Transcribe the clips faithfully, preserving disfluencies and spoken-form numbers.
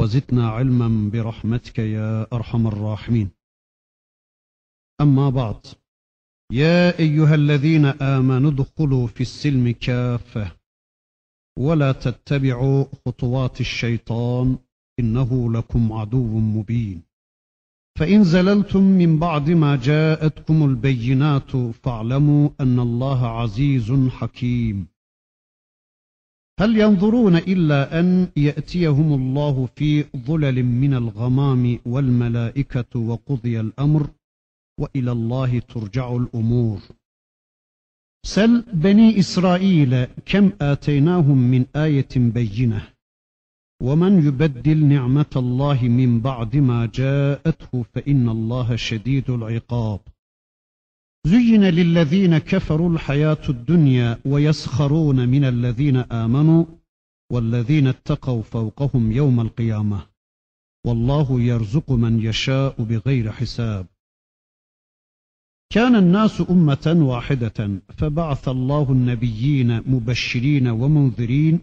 وزدنا علما برحمتك يا أرحم الراحمين أما بعد يا أيها الذين آمنوا ادخلوا في السلم كافة ولا تتبعوا خطوات الشيطان إنه لكم عدو مبين فإن زللتم من بعد ما جاءتكم البينات فاعلموا أن الله عزيز حكيم هل ينظرون إلا أن يأتيهم الله في ظلل من الغمام والملائكة وقضي الأمر وإلى الله ترجع الأمور سل بني إسرائيل كم آتيناهم من آية بينة ومن يبدل نعمة الله من بعد ما جاءته فإن الله شديد العقاب زين للذين كفروا الحياة الدنيا ويسخرون من الذين آمنوا والذين اتقوا فوقهم يوم القيامة والله يرزق من يشاء بغير حساب كان الناس أمة واحدة فبعث الله النبيين مبشرين ومنذرين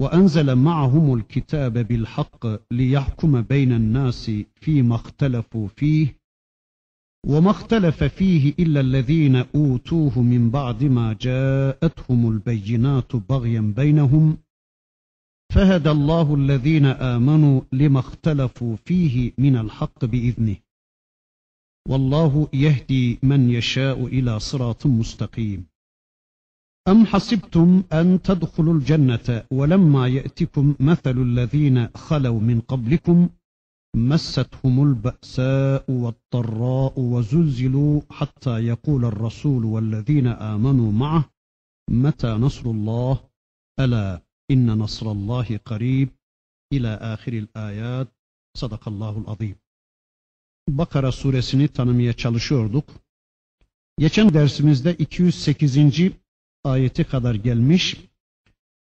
وأنزل معهم الكتاب بالحق ليحكم بين الناس فيما اختلفوا فيه وما اختلف فيه إلا الذين أوتوه من بعد ما جاءتهم البينات بغيا بينهم فهدى الله الذين آمنوا لما اختلفوا فيه من الحق بإذنه والله يهدي من يشاء إلى صراط مستقيم أم حسبتم أن تدخلوا الجنة ولما يأتكم مثل الذين خلوا من قبلكم مستهم البأساء والضراء وزلزلوا حتى يقول الرسول والذين آمنوا معه متى نصر الله ألا إن نصر الله قريب إلى آخر الآيات Sadakallahul Azim. Bakara suresini tanımaya çalışıyorduk. Geçen dersimizde iki yüz sekizinci ayete kadar gelmiş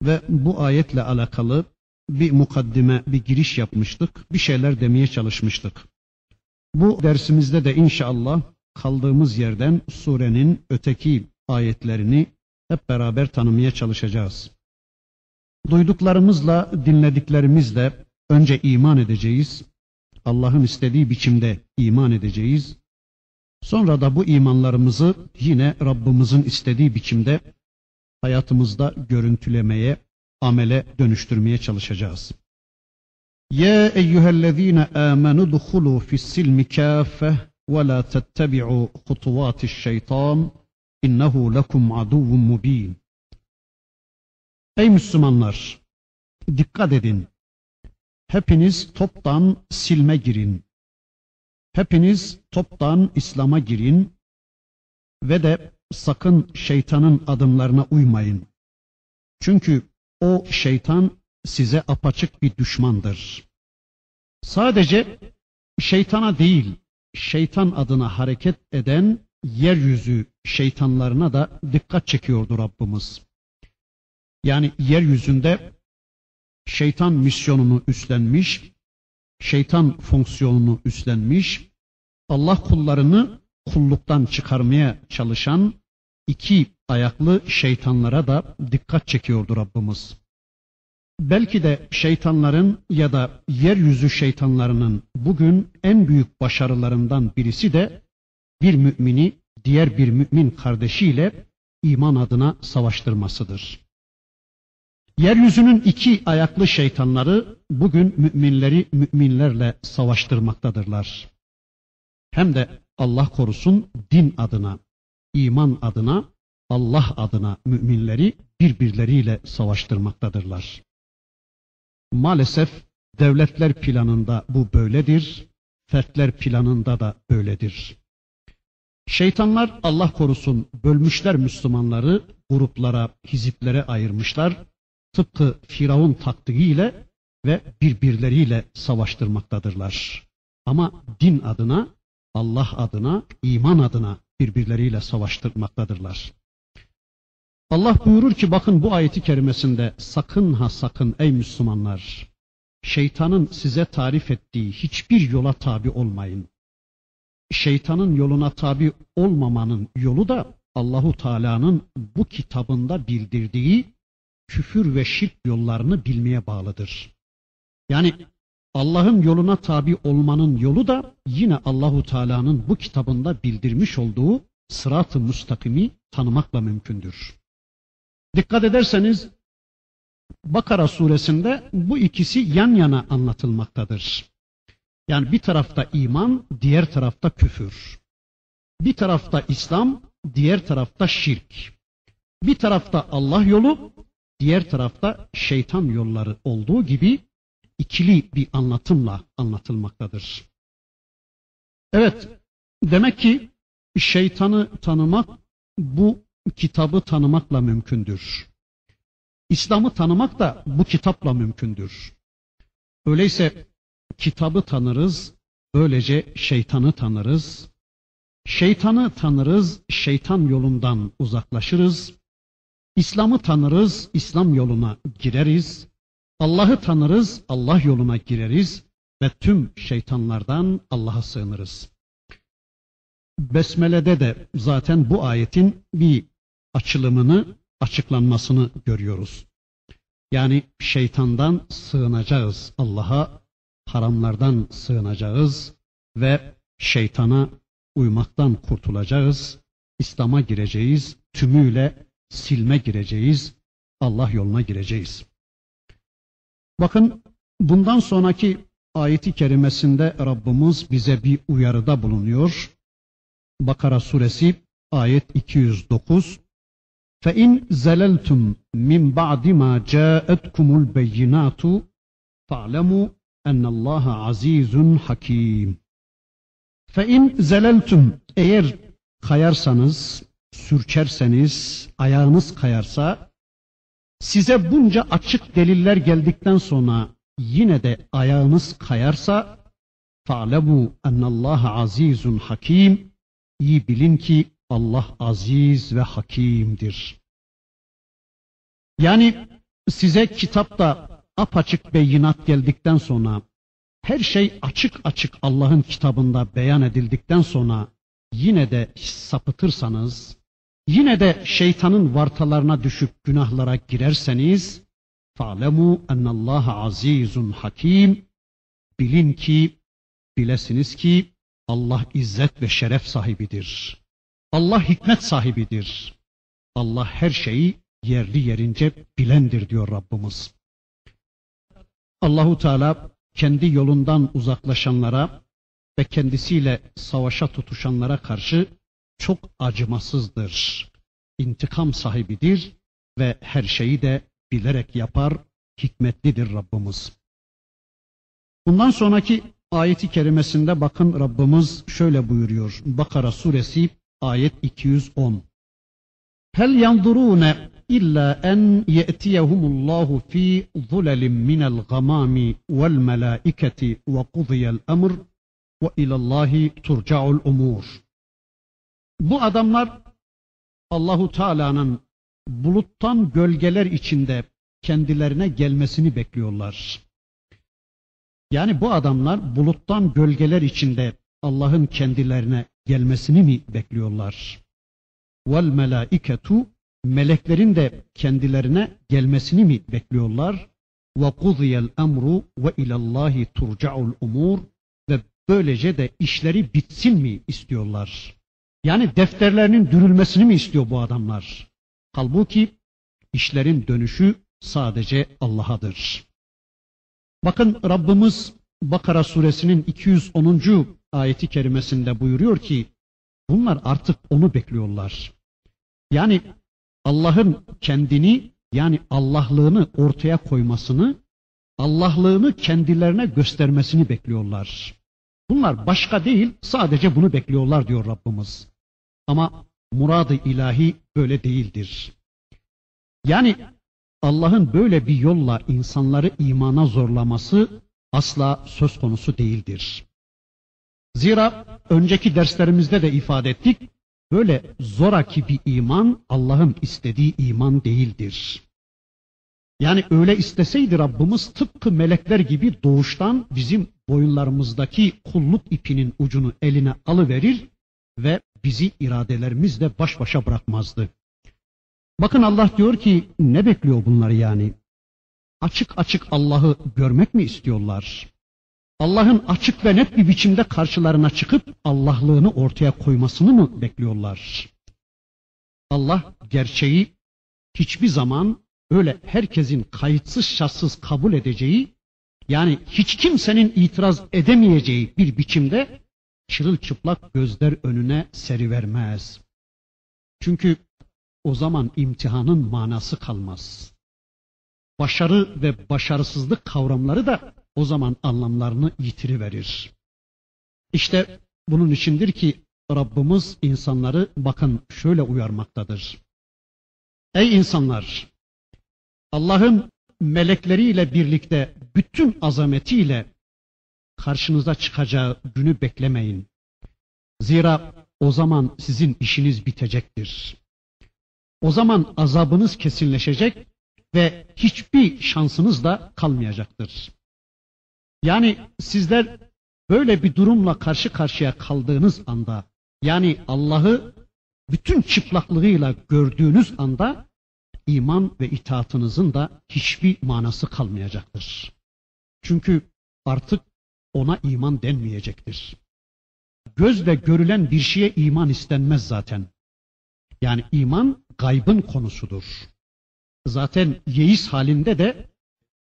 ve bu ayetle alakalı bir mukaddime, bir giriş yapmıştık. Bir şeyler demeye çalışmıştık. Bu dersimizde de inşallah kaldığımız yerden surenin öteki ayetlerini hep beraber tanımaya çalışacağız. Duyduklarımızla, dinlediklerimizle önce iman edeceğiz. Allah'ın istediği biçimde iman edeceğiz. Sonra da bu imanlarımızı yine Rabbimizin istediği biçimde hayatımızda görüntülemeye, amele dönüştürmeye çalışacağız. Ya eyyühellezine amenu dukhulu fissilmi kâfeh ve la tettebi'u hutuvatiş şeytan innehu lekum aduvun mubin. Ey Müslümanlar! Dikkat edin! Hepiniz toptan silme girin. Hepiniz toptan İslam'a girin ve de sakın şeytanın adımlarına uymayın. Çünkü o şeytan size apaçık bir düşmandır. Sadece şeytana değil, şeytan adına hareket eden yeryüzü şeytanlarına da dikkat çekiyordu Rabbimiz. Yani yeryüzünde şeytan misyonunu üstlenmiş, şeytan fonksiyonunu üstlenmiş, Allah kullarını kulluktan çıkarmaya çalışan iki ayaklı şeytanlara da dikkat çekiyordu Rabbimiz. Belki de şeytanların ya da yeryüzü şeytanlarının bugün en büyük başarılarından birisi de bir mümini diğer bir mümin kardeşiyle iman adına savaştırmasıdır. Yeryüzünün iki ayaklı şeytanları bugün müminleri müminlerle savaştırmaktadırlar. Hem de Allah korusun din adına, iman adına, Allah adına müminleri birbirleriyle savaştırmaktadırlar. Maalesef devletler planında bu böyledir, fertler planında da böyledir. Şeytanlar Allah korusun bölmüşler Müslümanları, gruplara, hiziplere ayırmışlar, tıpkı Firavun taktiğiyle ve birbirleriyle savaştırmaktadırlar. Ama din adına, Allah adına, iman adına birbirleriyle savaştırmaktadırlar. Allah buyurur ki bakın bu ayeti kerimesinde, sakın ha sakın ey Müslümanlar, şeytanın size tarif ettiği hiçbir yola tabi olmayın. Şeytanın yoluna tabi olmamanın yolu da Allahu Teala'nın bu kitabında bildirdiği küfür ve şirk yollarını bilmeye bağlıdır. Yani Allah'ın yoluna tabi olmanın yolu da yine Allahu Teala'nın bu kitabında bildirmiş olduğu sırat-ı müstakimi tanımakla mümkündür. Dikkat ederseniz Bakara suresinde bu ikisi yan yana anlatılmaktadır. Yani bir tarafta iman, diğer tarafta küfür. Bir tarafta İslam, diğer tarafta şirk. Bir tarafta Allah yolu, diğer tarafta şeytan yolları olduğu gibi ikili bir anlatımla anlatılmaktadır. Evet, demek ki şeytanı tanımak bu kitabı tanımakla mümkündür. İslam'ı tanımak da bu kitapla mümkündür. Öyleyse kitabı tanırız, böylece şeytanı tanırız. Şeytanı tanırız, şeytan yolundan uzaklaşırız. İslam'ı tanırız, İslam yoluna gireriz. Allah'ı tanırız, Allah yoluna gireriz ve tüm şeytanlardan Allah'a sığınırız. Besmele'de de zaten bu ayetin bir açılımını, açıklanmasını görüyoruz. Yani şeytandan sığınacağız Allah'a, haramlardan sığınacağız ve şeytana uymaktan kurtulacağız. İslam'a gireceğiz, tümüyle silme gireceğiz, Allah yoluna gireceğiz. Bakın bundan sonraki ayeti kerimesinde Rabbimiz bize bir uyarıda bulunuyor. Bakara suresi ayet iki yüz dokuz. فَاِنْ زَلَلْتُمْ مِنْ بَعْدِ مَا جَاءَتْكُمُ الْبَيِّنَاتُ فَاعْلَمُوا اَنَّ اللّٰهَ عَز۪يزٌ حَك۪يمٌ. فَاِنْ زَلَلْتُمْ, eğer kayarsanız, sürçerseniz, ayağınız kayarsa, size bunca açık deliller geldikten sonra yine de ayağınız kayarsa, فَاعْلَمُوا اَنَّ اللّٰهَ عَز۪يزٌ حَك۪يمٌ, İyi bilin ki Allah aziz ve hakimdir. Yani size kitapta apaçık beyinat geldikten sonra, her şey açık açık Allah'ın kitabında beyan edildikten sonra yine de sapıtırsanız, yine de şeytanın vartalarına düşüp günahlara girerseniz, فَعْلَمُوا اَنَّ اللّٰهَ عَز۪يزٌ حَك۪يمٌ, bilin ki, bilesiniz ki Allah izzet ve şeref sahibidir. Allah hikmet sahibidir. Allah her şeyi yerli yerince bilendir diyor Rabbimiz. Allahu Teala kendi yolundan uzaklaşanlara ve kendisiyle savaşa tutuşanlara karşı çok acımasızdır. İntikam sahibidir ve her şeyi de bilerek yapar, hikmetlidir Rabbimiz. Bundan sonraki ayeti kerimesinde bakın Rabbimiz şöyle buyuruyor. Bakara suresi ayet iki yüz on. Hel yandurune illa en ye'tiyehumullahu fi zulelim minel gamami vel melaiketi ve kudiyel emr ve ilallahi turca'ul umur. Bu adamlar Allahu Teala'nın buluttan gölgeler içinde kendilerine gelmesini bekliyorlar. Yani bu adamlar buluttan gölgeler içinde Allah'ın kendilerine gelmesini mi bekliyorlar? Vel melaiketu, meleklerin de kendilerine gelmesini mi bekliyorlar? Ve kudiyel emru ve ilallahi turca'ul umur, ve böylece de işleri bitsin mi istiyorlar? Yani defterlerinin dürülmesini mi istiyor bu adamlar? Halbuki işlerin dönüşü sadece Allah'adır. Bakın Rabbimiz Bakara suresinin iki yüz onuncu ayeti kerimesinde buyuruyor ki bunlar artık onu bekliyorlar. Yani Allah'ın kendini, yani Allah'lığını ortaya koymasını, Allah'lığını kendilerine göstermesini bekliyorlar. Bunlar başka değil, sadece bunu bekliyorlar diyor Rabbimiz. Ama muradı ilahi böyle değildir. Yani Allah'ın böyle bir yolla insanları imana zorlaması asla söz konusu değildir. Zira önceki derslerimizde de ifade ettik, böyle zoraki bir iman Allah'ın istediği iman değildir. Yani öyle isteseydi Rabbimiz tıpkı melekler gibi doğuştan bizim boyunlarımızdaki kulluk ipinin ucunu eline alıverir ve bizi iradelerimizle baş başa bırakmazdı. Bakın Allah diyor ki ne bekliyor bunları yani? Açık açık Allah'ı görmek mi istiyorlar? Allah'ın açık ve net bir biçimde karşılarına çıkıp Allah'lığını ortaya koymasını mı bekliyorlar? Allah gerçeği hiçbir zaman öyle herkesin kayıtsız şartsız kabul edeceği, yani hiç kimsenin itiraz edemeyeceği bir biçimde çırılçıplak gözler önüne serivermez. Çünkü o zaman imtihanın manası kalmaz. Başarı ve başarısızlık kavramları da o zaman anlamlarını yitiriverir. İşte bunun içindir ki Rabbimiz insanları bakın şöyle uyarmaktadır. Ey insanlar! Allah'ın melekleriyle birlikte bütün azametiyle karşınıza çıkacağı günü beklemeyin. Zira o zaman sizin işiniz bitecektir. O zaman azabınız kesinleşecek ve hiçbir şansınız da kalmayacaktır. Yani sizler böyle bir durumla karşı karşıya kaldığınız anda, yani Allah'ı bütün çıplaklığıyla gördüğünüz anda iman ve itaatınızın da hiçbir manası kalmayacaktır. Çünkü artık ona iman denmeyecektir. Gözle görülen bir şeye iman istenmez zaten. Yani iman gaybın konusudur. Zaten yeis halinde de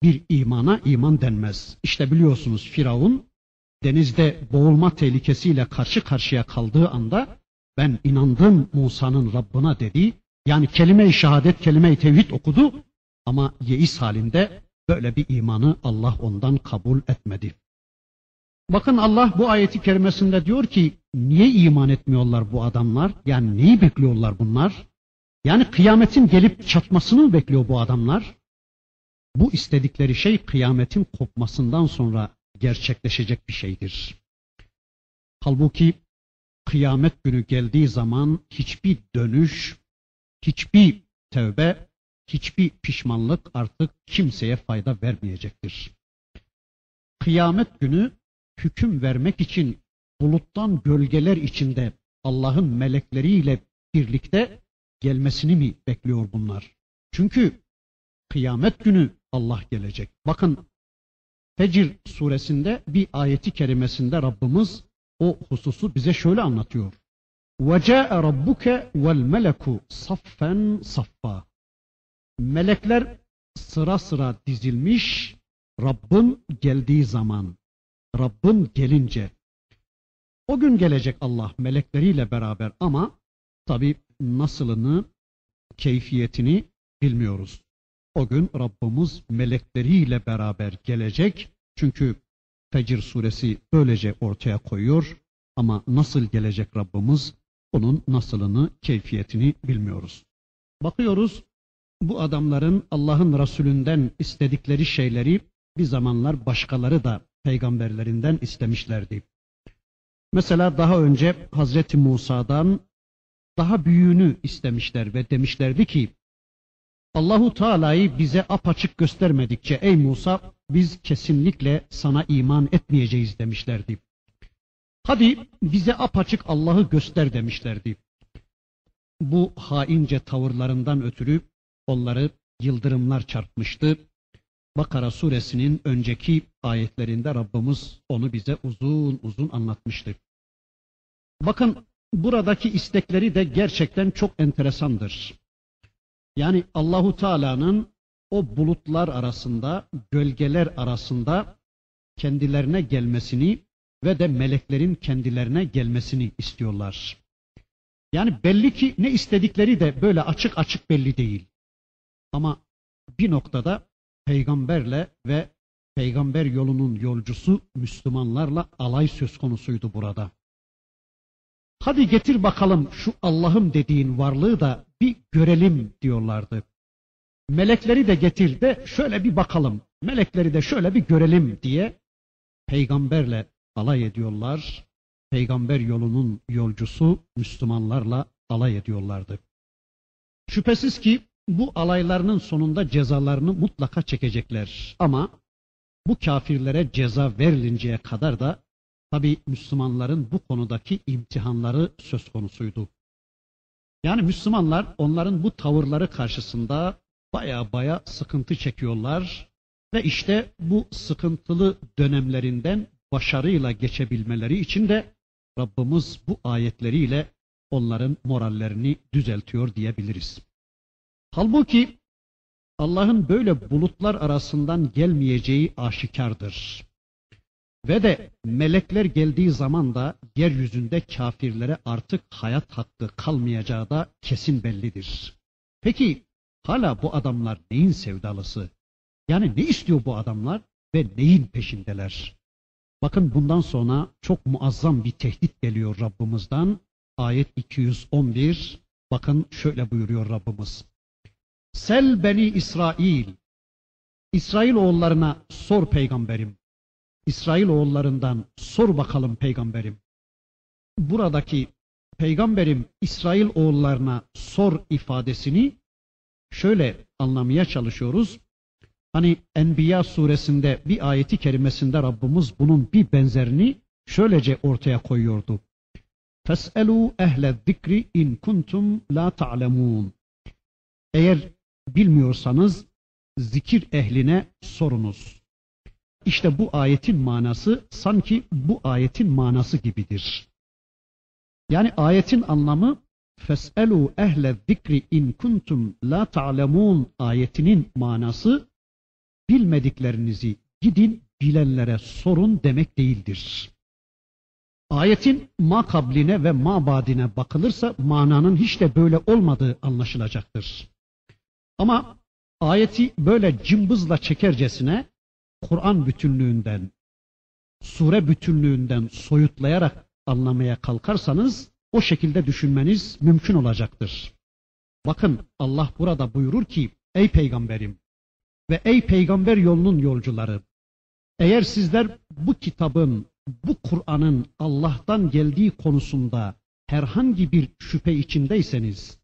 bir imana iman denmez. İşte biliyorsunuz Firavun denizde boğulma tehlikesiyle karşı karşıya kaldığı anda ben inandım Musa'nın Rabbına dedi. Yani kelime-i şehadet, kelime-i tevhid okudu ama yeis halinde böyle bir imanı Allah ondan kabul etmedi. Bakın Allah bu ayeti kerimesinde diyor ki niye iman etmiyorlar bu adamlar? Yani neyi bekliyorlar bunlar? Yani kıyametin gelip çatmasını bekliyor bu adamlar. Bu istedikleri şey kıyametin kopmasından sonra gerçekleşecek bir şeydir. Halbuki kıyamet günü geldiği zaman hiçbir dönüş, hiçbir tövbe, hiçbir pişmanlık artık kimseye fayda vermeyecektir. Kıyamet günü hüküm vermek için buluttan gölgeler içinde Allah'ın melekleriyle birlikte gelmesini mi bekliyor bunlar? Çünkü kıyamet günü Allah gelecek. Bakın Fecr suresinde bir ayeti kerimesinde Rabbimiz o hususu bize şöyle anlatıyor. وَجَاءَ رَبُّكَ وَالْمَلَكُ صَفًّا صَفًّا Melekler sıra sıra dizilmiş Rabb'in geldiği zaman, Rabb'in gelince. O gün gelecek Allah melekleriyle beraber ama tabi nasılını, keyfiyetini bilmiyoruz. O gün Rabbimiz melekleriyle beraber gelecek. Çünkü Fecr suresi böylece ortaya koyuyor. Ama nasıl gelecek Rabbimiz? Onun nasılını, keyfiyetini bilmiyoruz. Bakıyoruz bu adamların Allah'ın Resulünden istedikleri şeyleri bir zamanlar başkaları da peygamberlerinden istemişlerdi. Mesela daha önce Hazreti Musa'dan daha büyüğünü istemişler ve demişlerdi ki Allahu Teala'yı bize apaçık göstermedikçe ey Musa biz kesinlikle sana iman etmeyeceğiz demişlerdi. Hadi bize apaçık Allah'ı göster demişlerdi. Bu haince tavırlarından ötürü onları yıldırımlar çarpmıştı. Bakara suresinin önceki ayetlerinde Rabbimiz onu bize uzun uzun anlatmıştı. Bakın buradaki istekleri de gerçekten çok enteresandır. Yani Allahu Teala'nın o bulutlar arasında, gölgeler arasında kendilerine gelmesini ve de meleklerin kendilerine gelmesini istiyorlar. Yani belli ki ne istedikleri de böyle açık açık belli değil. Ama bir noktada peygamberle ve peygamber yolunun yolcusu Müslümanlarla alay söz konusuydu burada. Hadi getir bakalım şu Allah'ım dediğin varlığı da bir görelim diyorlardı. Melekleri de getir de şöyle bir bakalım, melekleri de şöyle bir görelim diye peygamberle alay ediyorlar peygamber yolunun yolcusu Müslümanlarla alay ediyorlardı. Şüphesiz ki bu alaylarının sonunda cezalarını mutlaka çekecekler ama bu kafirlere ceza verilinceye kadar da tabi Müslümanların bu konudaki imtihanları söz konusuydu. Yani Müslümanlar onların bu tavırları karşısında baya baya sıkıntı çekiyorlar ve işte bu sıkıntılı dönemlerinden başarıyla geçebilmeleri için de Rabbimiz bu ayetleriyle onların morallerini düzeltiyor diyebiliriz. Halbuki Allah'ın böyle bulutlar arasından gelmeyeceği aşikardır. Ve de melekler geldiği zaman da yeryüzünde kafirlere artık hayat hakkı kalmayacağı da kesin bellidir. Peki hala bu adamlar neyin sevdalısı? Yani ne istiyor bu adamlar ve neyin peşindeler? Bakın bundan sonra çok muazzam bir tehdit geliyor Rabbimizden. Ayet iki yüz on bir, bakın şöyle buyuruyor Rabbimiz. Sel beni İsrail, İsrail oğullarına sor peygamberim. İsrail oğullarından sor bakalım peygamberim. Buradaki peygamberim İsrail oğullarına sor ifadesini şöyle anlamaya çalışıyoruz. Hani Enbiya suresinde bir ayeti kerimesinde Rabbimiz bunun bir benzerini şöylece ortaya koyuyordu. Fes'elû ehled-zikri in kuntum la ta'lemûn. Eğer bilmiyorsanız zikir ehline sorunuz. İşte bu ayetin manası sanki bu ayetin manası gibidir. Yani ayetin anlamı Fes'elû ehled-zikri in kuntum la ta'lemûn ayetinin manası bilmediklerinizi gidin bilenlere sorun demek değildir. Ayetin makabline ve mabadine bakılırsa mananın hiç de böyle olmadığı anlaşılacaktır. Ama ayeti böyle cımbızla çekercesine Kur'an bütünlüğünden, sure bütünlüğünden soyutlayarak anlamaya kalkarsanız o şekilde düşünmeniz mümkün olacaktır. Bakın Allah burada buyurur ki ey peygamberim ve ey peygamber yolunun yolcuları, eğer sizler bu kitabın, bu Kur'an'ın Allah'tan geldiği konusunda herhangi bir şüphe içindeyseniz,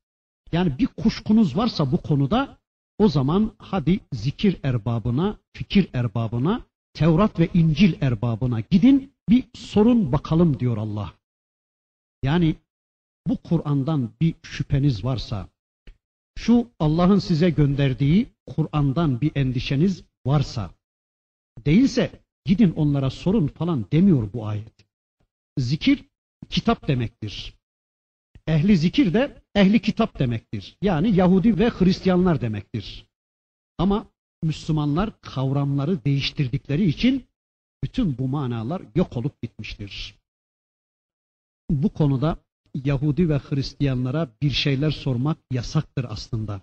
yani bir kuşkunuz varsa bu konuda, o zaman hadi zikir erbabına, fikir erbabına, Tevrat ve İncil erbabına gidin bir sorun bakalım diyor Allah. Yani bu Kur'an'dan bir şüpheniz varsa, şu Allah'ın size gönderdiği Kur'an'dan bir endişeniz varsa, değilse gidin onlara sorun falan demiyor bu ayet. Zikir kitap demektir. Ehli zikir de ehli kitap demektir. Yani Yahudi ve Hristiyanlar demektir. Ama Müslümanlar kavramları değiştirdikleri için bütün bu manalar yok olup bitmiştir. Bu konuda Yahudi ve Hristiyanlara bir şeyler sormak yasaktır aslında.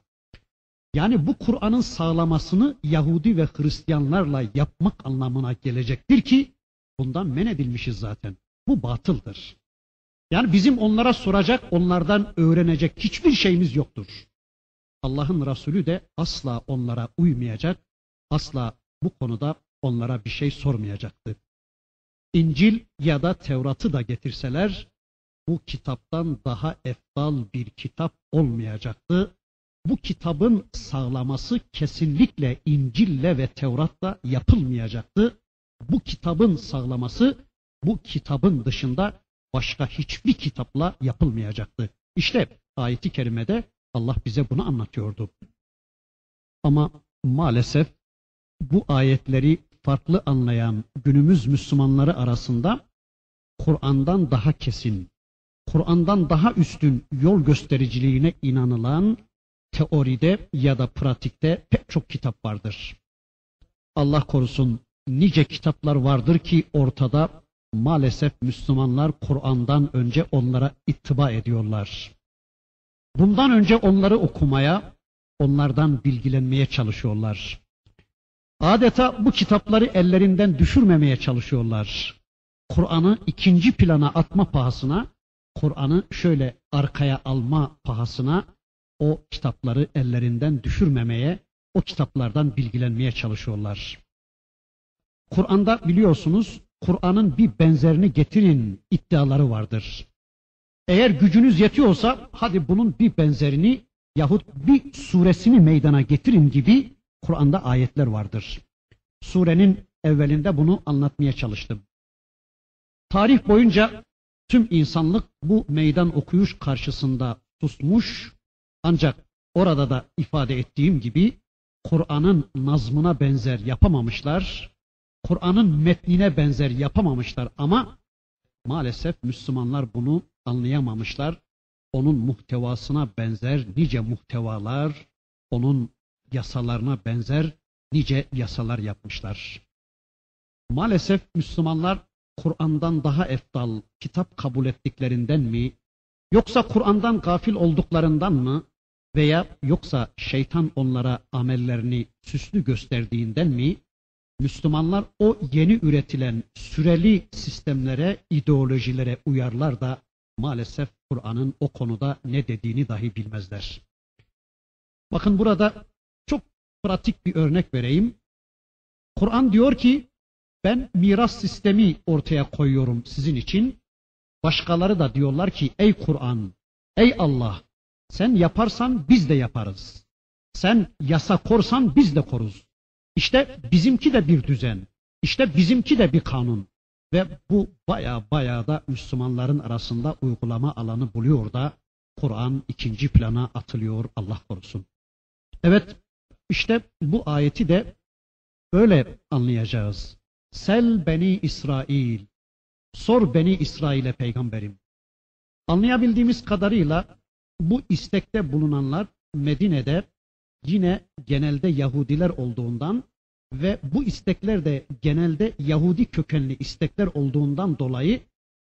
Yani bu Kur'an'ın sağlamasını Yahudi ve Hristiyanlarla yapmak anlamına gelecektir ki bundan men edilmişiz zaten. Bu batıldır. Yani bizim onlara soracak, onlardan öğrenecek hiçbir şeyimiz yoktur. Allah'ın Resulü de asla onlara uymayacak, asla bu konuda onlara bir şey sormayacaktı. İncil ya da Tevrat'ı da getirseler bu kitaptan daha efdal bir kitap olmayacaktı. Bu kitabın sağlaması kesinlikle İncil'le ve Tevrat'la yapılmayacaktı. Bu kitabın sağlaması bu kitabın dışında başka hiçbir kitapla yapılmayacaktı. İşte ayeti kerimede Allah bize bunu anlatıyordu. Ama maalesef bu ayetleri farklı anlayan günümüz Müslümanları arasında Kur'an'dan daha kesin, Kur'an'dan daha üstün yol göstericiliğine inanılan teoride ya da pratikte pek çok kitap vardır. Allah korusun nice kitaplar vardır ki ortada maalesef Müslümanlar Kur'an'dan önce onlara ittiba ediyorlar. Bundan önce onları okumaya, onlardan bilgilenmeye çalışıyorlar. Adeta bu kitapları ellerinden düşürmemeye çalışıyorlar. Kur'an'ı ikinci plana atma pahasına, Kur'an'ı şöyle arkaya alma pahasına, o kitapları ellerinden düşürmemeye, o kitaplardan bilgilenmeye çalışıyorlar. Kur'an'da biliyorsunuz Kur'an'ın bir benzerini getirin iddiaları vardır. Eğer gücünüz yetiyorsa hadi bunun bir benzerini yahut bir suresini meydana getirin gibi Kur'an'da ayetler vardır. Surenin evvelinde bunu anlatmaya çalıştım. Tarih boyunca tüm insanlık bu meydan okuyuş karşısında susmuş, ancak orada da ifade ettiğim gibi Kur'an'ın nazmına benzer yapamamışlar, Kur'an'ın metnine benzer yapamamışlar ama maalesef Müslümanlar bunu anlayamamışlar. Onun muhtevasına benzer nice muhtevalar, onun yasalarına benzer nice yasalar yapmışlar. Maalesef Müslümanlar Kur'an'dan daha efdal kitap kabul ettiklerinden mi, yoksa Kur'an'dan gafil olduklarından mı, veya yoksa şeytan onlara amellerini süslü gösterdiğinden mi, Müslümanlar o yeni üretilen süreli sistemlere, ideolojilere uyarlar da maalesef Kur'an'ın o konuda ne dediğini dahi bilmezler. Bakın burada çok pratik bir örnek vereyim. Kur'an diyor ki ben miras sistemi ortaya koyuyorum sizin için. Başkaları da diyorlar ki ey Kur'an, ey Allah, sen yaparsan biz de yaparız. Sen yasa korsan biz de koruz. İşte bizimki de bir düzen. İşte bizimki de bir kanun. Ve bu baya baya da Müslümanların arasında uygulama alanı buluyor da Kur'an ikinci plana atılıyor, Allah korusun. Evet, işte bu ayeti de böyle anlayacağız. Sel beni İsrail, sor beni İsrail'e peygamberim. Anlayabildiğimiz kadarıyla bu istekte bulunanlar Medine'de yine genelde Yahudiler olduğundan ve bu istekler de genelde Yahudi kökenli istekler olduğundan dolayı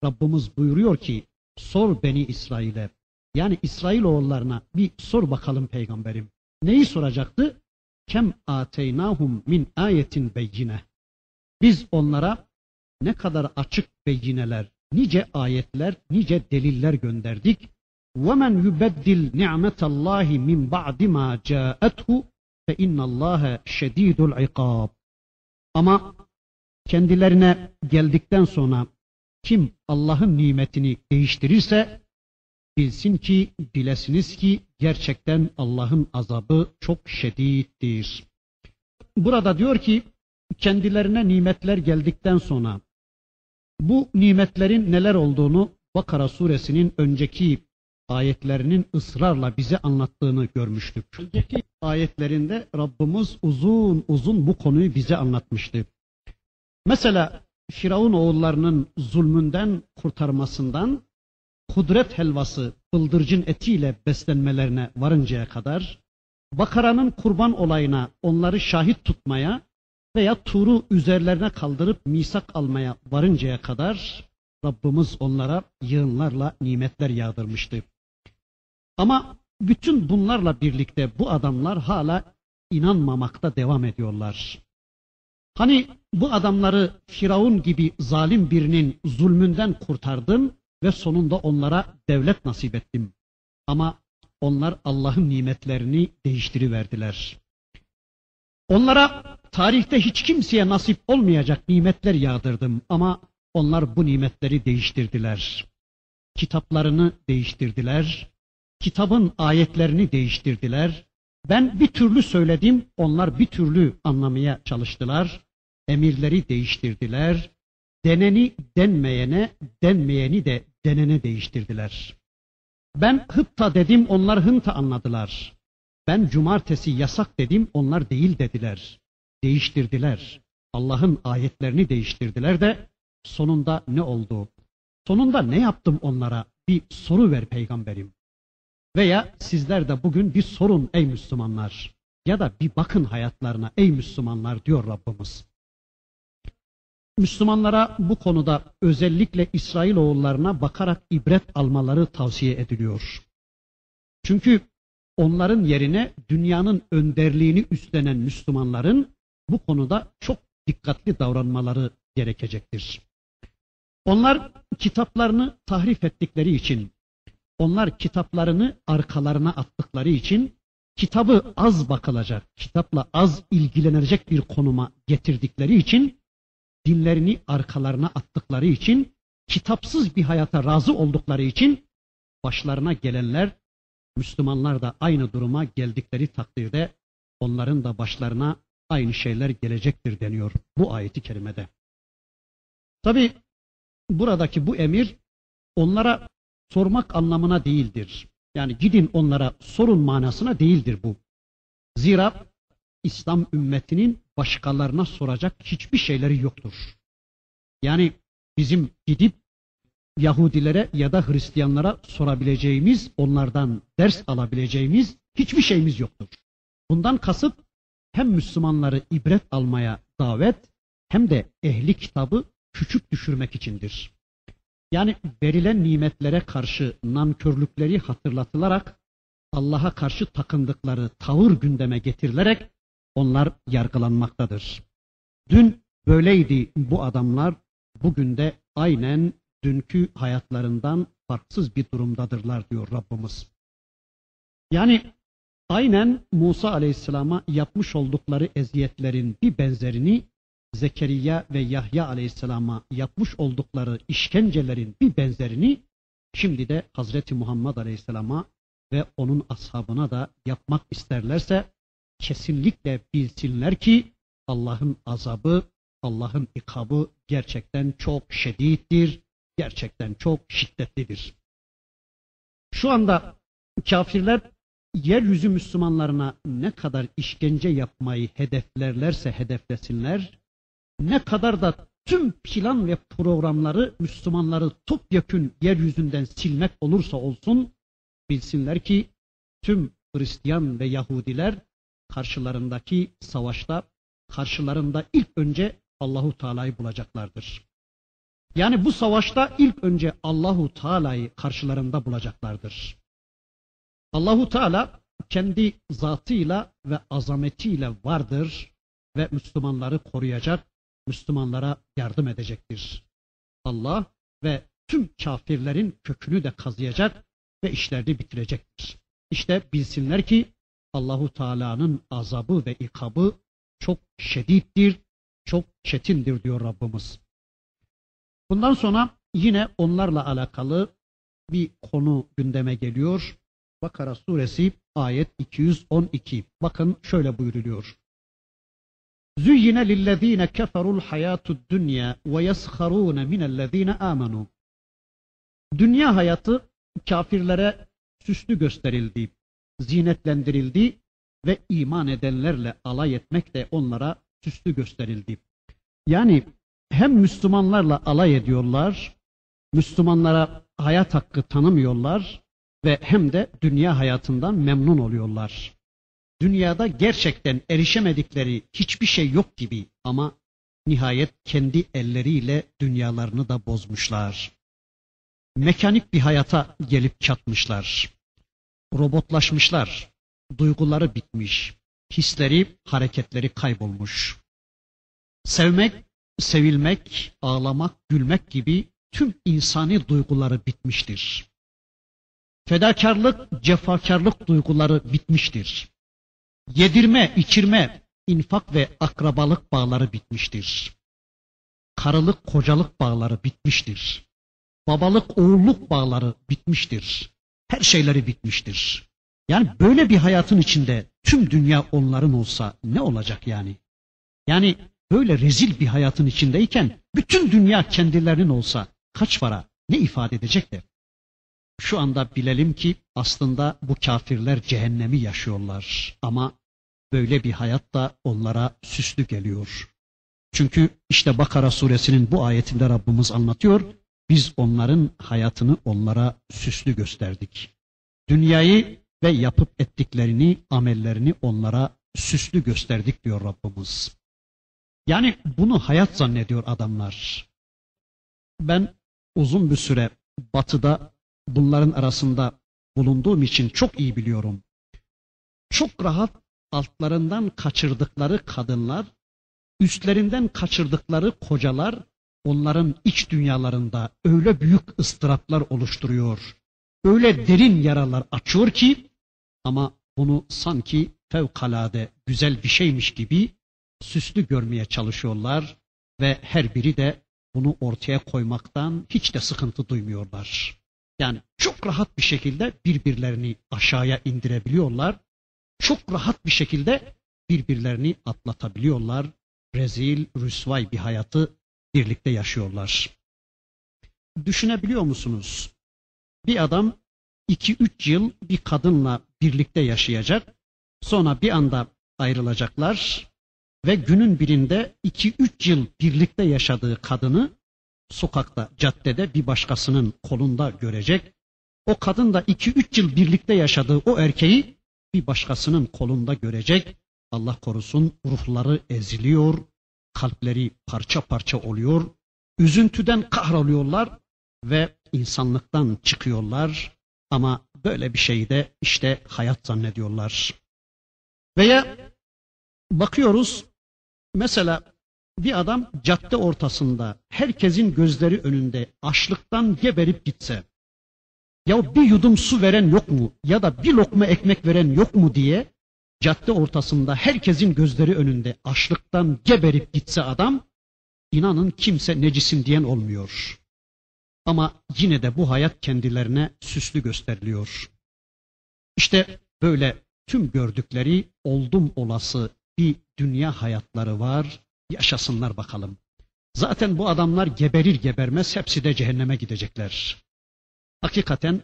Rabbimiz buyuruyor ki sor beni İsrail'e. Yani İsrailoğullarına bir sor bakalım peygamberim. Neyi soracaktı? Kem ateynahum min ayetin beyine. Biz onlara ne kadar açık beyineler, nice ayetler, nice deliller gönderdik. وَمَنْ يُبَدِّلْ نِعْمَةَ اللّٰهِ مِنْ بَعْدِ مَا جَاءَتْهُ فَاِنَّ اللّٰهَ شَد۪يدُ الْعِقَابِ. Ama kendilerine geldikten sonra kim Allah'ın nimetini değiştirirse bilsin ki, bilesiniz ki gerçekten Allah'ın azabı çok şedittir. Burada diyor ki kendilerine nimetler geldikten sonra bu nimetlerin neler olduğunu Bakara suresinin önceki ayetlerinin ısrarla bize anlattığını görmüştük. Önceki ayetlerinde Rabbimiz uzun uzun bu konuyu bize anlatmıştı. Mesela Firavun oğullarının zulmünden kurtarmasından kudret helvası bıldırcın etiyle beslenmelerine varıncaya kadar, Bakara'nın kurban olayına onları şahit tutmaya veya Tur'u üzerlerine kaldırıp misak almaya varıncaya kadar Rabbimiz onlara yığınlarla nimetler yağdırmıştı. Ama bütün bunlarla birlikte bu adamlar hala inanmamakta devam ediyorlar. Hani bu adamları Firavun gibi zalim birinin zulmünden kurtardım ve sonunda onlara devlet nasip ettim. Ama onlar Allah'ın nimetlerini değiştiriverdiler. Onlara tarihte hiç kimseye nasip olmayacak nimetler yağdırdım ama onlar bu nimetleri değiştirdiler. Kitaplarını değiştirdiler. Kitabın ayetlerini değiştirdiler. Ben bir türlü söyledim, onlar bir türlü anlamaya çalıştılar. Emirleri değiştirdiler. Deneni denmeyene, denmeyeni de denene değiştirdiler. Ben hıpta dedim, onlar hınta anladılar. Ben cumartesi yasak dedim, onlar değil dediler. Değiştirdiler. Allah'ın ayetlerini değiştirdiler de sonunda ne oldu? Sonunda ne yaptım onlara? Bir soru ver peygamberim. Veya sizler de bugün bir sorun ey Müslümanlar. Ya da bir bakın hayatlarına ey Müslümanlar diyor Rabbimiz. Müslümanlara bu konuda özellikle İsrailoğullarına bakarak ibret almaları tavsiye ediliyor. Çünkü onların yerine dünyanın önderliğini üstlenen Müslümanların bu konuda çok dikkatli davranmaları gerekecektir. Onlar kitaplarını tahrif ettikleri için, onlar kitaplarını arkalarına attıkları için kitabı az bakılacak, kitapla az ilgilenecek bir konuma getirdikleri için dinlerini arkalarına attıkları için, kitapsız bir hayata razı oldukları için başlarına gelenler, Müslümanlar da aynı duruma geldikleri takdirde onların da başlarına aynı şeyler gelecektir deniyor bu ayeti kerimede. Tabi buradaki bu emir onlara sormak anlamına değildir. Yani gidin onlara sorun manasına değildir bu. Zira İslam ümmetinin başkalarına soracak hiçbir şeyleri yoktur. Yani bizim gidip Yahudilere ya da Hristiyanlara sorabileceğimiz, onlardan ders alabileceğimiz hiçbir şeyimiz yoktur. Bundan kasıt hem Müslümanları ibret almaya davet hem de ehli kitabı küçük düşürmek içindir. Yani verilen nimetlere karşı nankörlükleri hatırlatılarak, Allah'a karşı takındıkları tavır gündeme getirilerek onlar yargılanmaktadır. Dün böyleydi bu adamlar, bugün de aynen dünkü hayatlarından farksız bir durumdadırlar diyor Rabbimiz. Yani aynen Musa Aleyhisselam'a yapmış oldukları eziyetlerin bir benzerini, Zekeriya ve Yahya Aleyhisselam'a yapmış oldukları işkencelerin bir benzerini şimdi de Hazreti Muhammed Aleyhisselam'a ve onun ashabına da yapmak isterlerse kesinlikle bilsinler ki Allah'ın azabı, Allah'ın ikabı gerçekten çok şedittir, gerçekten çok şiddetlidir. Şu anda kafirler yeryüzü Müslümanlarına ne kadar işkence yapmayı hedeflerlerse hedeflesinler, ne kadar da tüm plan ve programları Müslümanları topyekün yeryüzünden silmek olursa olsun, bilsinler ki tüm Hristiyan ve Yahudiler karşılarındaki savaşta, karşılarında ilk önce Allahu Teala'yı bulacaklardır. Yani bu savaşta ilk önce Allahu Teala'yı karşılarında bulacaklardır. Allahu Teala kendi zatıyla ve azametiyle vardır ve Müslümanları koruyacak, Müslümanlara yardım edecektir. Allah ve tüm kafirlerin kökünü de kazıyacak ve işlerini bitirecektir. İşte bilsinler ki Allahu Teala'nın azabı ve ikabı çok şedittir, çok çetindir diyor Rabbimiz. Bundan sonra yine onlarla alakalı bir konu gündeme geliyor. Bakara Suresi ayet iki yüz on iki. Bakın şöyle buyuruluyor. زُيِّنَ لِلَّذ۪ينَ كَفَرُوا الْحَيَاتُ الدُّنْيَا وَيَسْخَرُونَ مِنَ الَّذ۪ينَ آمَنُوا. Dünya hayatı kafirlere süslü gösterildi, zinetlendirildi ve iman edenlerle alay etmek de onlara süslü gösterildi. Yani hem Müslümanlarla alay ediyorlar, Müslümanlara hayat hakkı tanımıyorlar ve hem de dünya hayatından memnun oluyorlar. Dünyada gerçekten erişemedikleri hiçbir şey yok gibi ama nihayet kendi elleriyle dünyalarını da bozmuşlar. Mekanik bir hayata gelip çatmışlar. Robotlaşmışlar. Duyguları bitmiş. Hisleri, hareketleri kaybolmuş. Sevmek, sevilmek, ağlamak, gülmek gibi tüm insani duyguları bitmiştir. Fedakarlık, cefakarlık duyguları bitmiştir. Yedirme, içirme, infak ve akrabalık bağları bitmiştir. Karılık, kocalık bağları bitmiştir. Babalık, oğulluk bağları bitmiştir. Her şeyleri bitmiştir. Yani böyle bir hayatın içinde tüm dünya onların olsa ne olacak yani? Yani böyle rezil bir hayatın içindeyken bütün dünya kendilerinin olsa kaç para, ne ifade edecekler? Şu anda bilelim ki aslında bu kafirler cehennemi yaşıyorlar ama böyle bir hayat da onlara süslü geliyor. Çünkü işte Bakara Suresinin bu ayetinde Rabbimiz anlatıyor, biz onların hayatını onlara süslü gösterdik. Dünyayı ve yapıp ettiklerini, amellerini onlara süslü gösterdik diyor Rabbimiz. Yani bunu hayat zannediyor adamlar. Ben uzun bir süre Batı'da bunların arasında bulunduğum için çok iyi biliyorum. Çok rahat altlarından kaçırdıkları kadınlar, üstlerinden kaçırdıkları kocalar onların iç dünyalarında öyle büyük ıstıraplar oluşturuyor. Öyle derin yaralar açıyor ki ama bunu sanki fevkalade güzel bir şeymiş gibi süslü görmeye çalışıyorlar Ve her biri de bunu ortaya koymaktan hiç de sıkıntı duymuyorlar. Yani çok rahat bir şekilde birbirlerini aşağıya indirebiliyorlar. Çok rahat bir şekilde birbirlerini atlatabiliyorlar. Rezil, rüsvay bir hayatı birlikte yaşıyorlar. Düşünebiliyor musunuz? Bir adam iki üç yıl bir kadınla birlikte yaşayacak. Sonra bir anda ayrılacaklar. Ve günün birinde iki üç yıl birlikte yaşadığı kadını sokakta, caddede bir başkasının kolunda görecek. O kadın da iki üç yıl birlikte yaşadığı o erkeği bir başkasının kolunda görecek. Allah korusun, ruhları eziliyor, kalpleri parça parça oluyor. Üzüntüden kahroluyorlar ve insanlıktan çıkıyorlar. Ama böyle bir şeyi de işte hayat zannediyorlar. Veya bakıyoruz, mesela bir adam cadde ortasında herkesin gözleri önünde açlıktan geberip gitse, ya bir yudum su veren yok mu ya da bir lokma ekmek veren yok mu diye cadde ortasında herkesin gözleri önünde açlıktan geberip gitse adam, inanın kimse necisim diyen olmuyor. Ama yine de bu hayat kendilerine süslü gösteriliyor. İşte böyle tüm gördükleri oldum olası bir dünya hayatları var. Yaşasınlar bakalım. Zaten bu adamlar geberir gebermez hepsi de cehenneme gidecekler. Hakikaten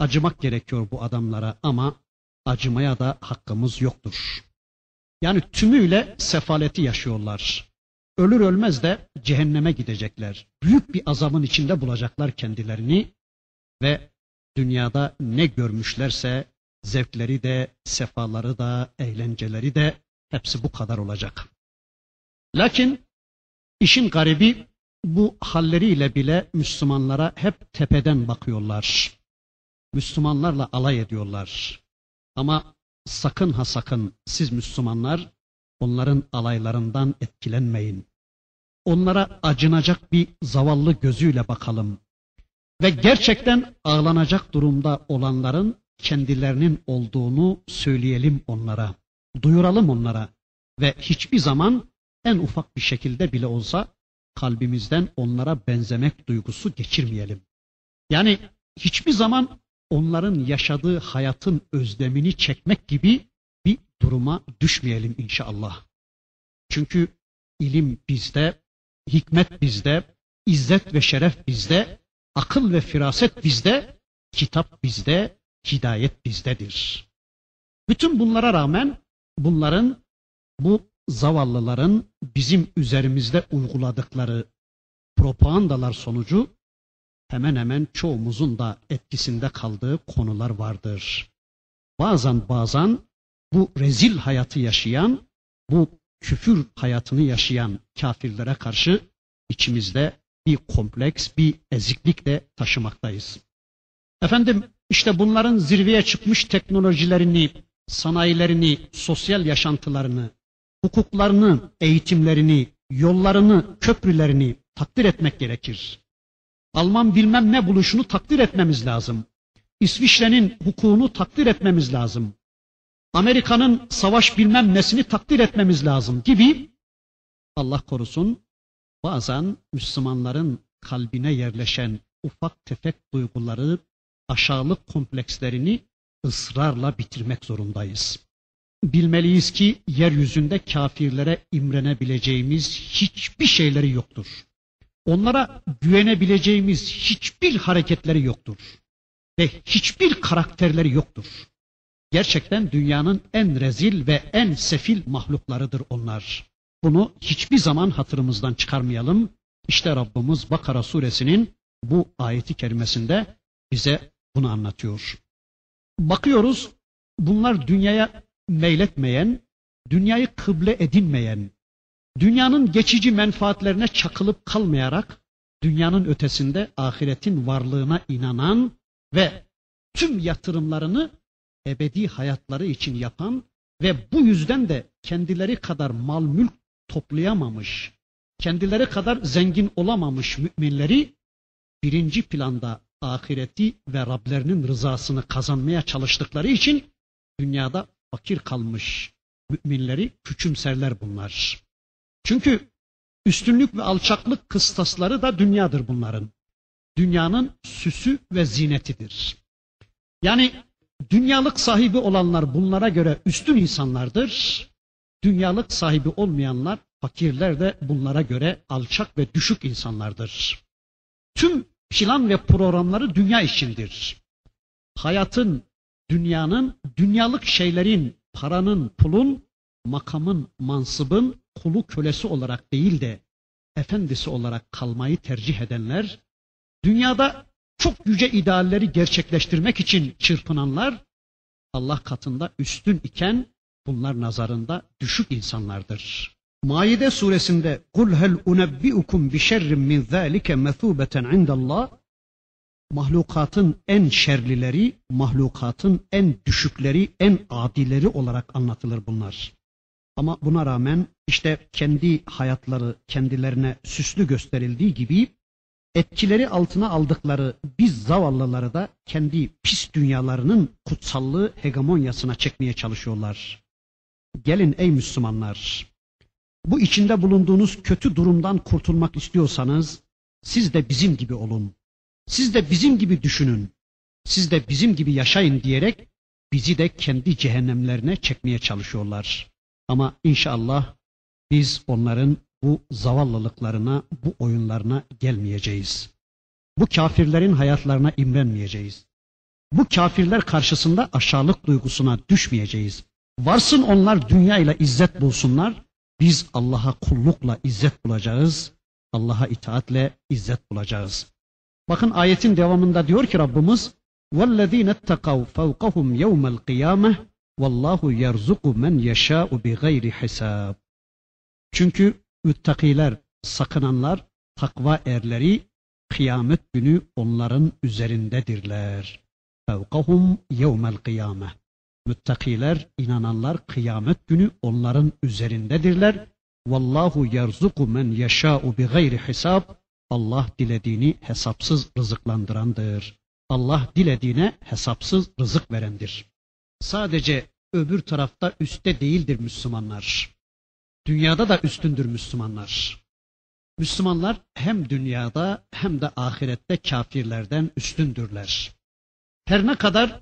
acımak gerekiyor bu adamlara ama acımaya da hakkımız yoktur. Yani tümüyle sefaleti yaşıyorlar. Ölür ölmez de cehenneme gidecekler. Büyük bir azabın içinde bulacaklar kendilerini ve dünyada ne görmüşlerse zevkleri de, sefaları da, eğlenceleri de hepsi bu kadar olacak. Lakin işin garibi, bu halleriyle bile Müslümanlara hep tepeden bakıyorlar. Müslümanlarla alay ediyorlar. Ama sakın ha sakın siz Müslümanlar onların alaylarından etkilenmeyin. Onlara acınacak bir zavallı gözüyle bakalım. Ve gerçekten ağlanacak durumda olanların kendilerinin olduğunu söyleyelim onlara. Duyuralım onlara. Ve hiçbir zaman en ufak bir şekilde bile olsa kalbimizden onlara benzemek duygusu geçirmeyelim. Yani hiçbir zaman onların yaşadığı hayatın özlemini çekmek gibi bir duruma düşmeyelim inşallah. Çünkü ilim bizde, hikmet bizde, izzet ve şeref bizde, akıl ve firaset bizde, kitap bizde, hidayet bizdedir. Bütün bunlara rağmen bunların, bu zavallıların bizim üzerimizde uyguladıkları propagandalar sonucu hemen hemen çoğumuzun da etkisinde kaldığı konular vardır. Bazen bazen bu rezil hayatı yaşayan, bu küfür hayatını yaşayan kafirlere karşı içimizde bir kompleks, bir eziklik de taşımaktayız. Efendim, işte bunların zirveye çıkmış teknolojilerini, sanayilerini, sosyal yaşantılarını, hukuklarını, eğitimlerini, yollarını, köprülerini takdir etmek gerekir. Alman bilmem ne buluşunu takdir etmemiz lazım. İsviçre'nin hukukunu takdir etmemiz lazım. Amerika'nın savaş bilmem nesini takdir etmemiz lazım gibi, Allah korusun, bazen Müslümanların kalbine yerleşen ufak tefek duyguları, aşağılık komplekslerini ısrarla bitirmek zorundayız. Bilmeliyiz ki yeryüzünde kafirlere imrenebileceğimiz hiçbir şeyleri yoktur. Onlara güvenebileceğimiz hiçbir hareketleri yoktur. Ve hiçbir karakterleri yoktur. Gerçekten dünyanın en rezil ve en sefil mahluklarıdır onlar. Bunu hiçbir zaman hatırımızdan çıkarmayalım. İşte Rabbimiz Bakara Suresinin bu ayeti kerimesinde bize bunu anlatıyor. Bakıyoruz, bunlar dünyaya meyletmeyen, dünyayı kıble edinmeyen, dünyanın geçici menfaatlerine çakılıp kalmayarak dünyanın ötesinde ahiretin varlığına inanan ve tüm yatırımlarını ebedi hayatları için yapan ve bu yüzden de kendileri kadar mal mülk toplayamamış, kendileri kadar zengin olamamış müminleri birinci planda ahireti ve Rablerinin rızasını kazanmaya çalıştıkları için dünyada fakir kalmış müminleri küçümserler bunlar. Çünkü Üstünlük ve alçaklık kıstasları da dünyadır bunların. Dünyanın süsü ve zinetidir. Yani dünyalık sahibi olanlar bunlara göre üstün insanlardır. Dünyalık sahibi olmayanlar, fakirler de bunlara göre alçak ve düşük insanlardır. Tüm plan ve programları dünya içindir. Hayatın, dünyanın, dünyalık şeylerin, paranın, pulun, makamın, mansıbın kulu kölesi olarak değil de efendisi olarak kalmayı tercih edenler, dünyada çok yüce idealleri gerçekleştirmek için çırpınanlar, Allah katında üstün iken bunlar nazarında düşük insanlardır. Maide suresinde "Kul hel unebbiukum bi şerrin min zalike mesubeten indallah" mahlukatın en şerlileri, mahlukatın en düşükleri, en adileri olarak anlatılır bunlar. Ama buna rağmen işte kendi hayatları kendilerine süslü gösterildiği gibi etkileri altına aldıkları biz zavallıları da kendi pis dünyalarının kutsallığı hegemonyasına çekmeye çalışıyorlar. Gelin ey Müslümanlar, bu içinde bulunduğunuz kötü durumdan kurtulmak istiyorsanız siz de bizim gibi olun. Siz de bizim gibi düşünün. Siz de bizim gibi yaşayın diyerek bizi de kendi cehennemlerine çekmeye çalışıyorlar. Ama inşallah biz onların bu zavallılıklarına, bu oyunlarına gelmeyeceğiz. Bu kafirlerin hayatlarına imrenmeyeceğiz. Bu kafirler karşısında aşağılık duygusuna düşmeyeceğiz. Varsın onlar dünyayla izzet bulsunlar, biz Allah'a kullukla izzet bulacağız. Allah'a itaatle izzet bulacağız. Bakın ayetin devamında diyor ki Rabbimiz وَالَّذ۪ينَ اتَّقَوْ فَوْقَهُمْ يَوْمَ الْقِيَامَةِ وَاللّٰهُ يَرْزُقُ مَنْ يَشَاءُ بِغَيْرِ حِسَابٍ. Çünkü müttakiler, sakınanlar, takva erleri kıyamet günü onların üzerindedirler. فَوْقَهُمْ يَوْمَ الْقِيَامَةِ. Müttakiler, inananlar kıyamet günü onların üzerindedirler. وَاللّٰهُ يَرْزُقُ مَنْ يَشَاءُ بِغَيْرِ حِسَابٍ. Allah dilediğini hesapsız rızıklandırandır. Allah dilediğine hesapsız rızık verendir. Sadece öbür tarafta üstte değildir Müslümanlar. Dünyada da üstündür Müslümanlar. Müslümanlar hem dünyada hem de ahirette kafirlerden üstündürler. Her ne kadar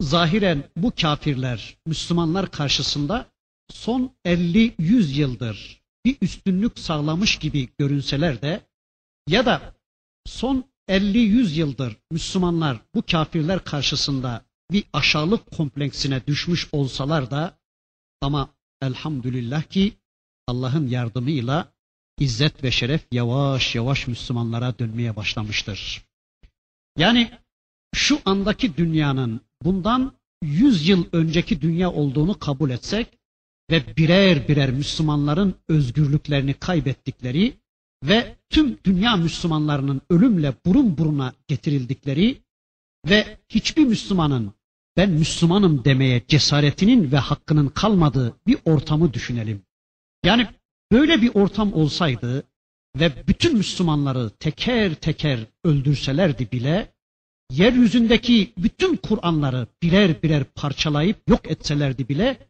zahiren bu kafirler Müslümanlar karşısında son elli yüz yıldır bir üstünlük sağlamış gibi görünseler de, ya da son elli yüz yıldır Müslümanlar bu kafirler karşısında bir aşağılık kompleksine düşmüş olsalar da, ama elhamdülillah ki Allah'ın yardımıyla izzet ve şeref yavaş yavaş Müslümanlara dönmeye başlamıştır. Yani şu andaki dünyanın bundan yüz yıl önceki dünya olduğunu kabul etsek ve birer birer Müslümanların özgürlüklerini kaybettikleri ve tüm dünya Müslümanlarının ölümle burun buruna getirildikleri ve hiçbir Müslümanın ben Müslümanım demeye cesaretinin ve hakkının kalmadığı bir ortamı düşünelim. Yani böyle bir ortam olsaydı ve bütün Müslümanları teker teker öldürselerdi bile, yeryüzündeki bütün Kur'anları birer birer parçalayıp yok etselerdi bile,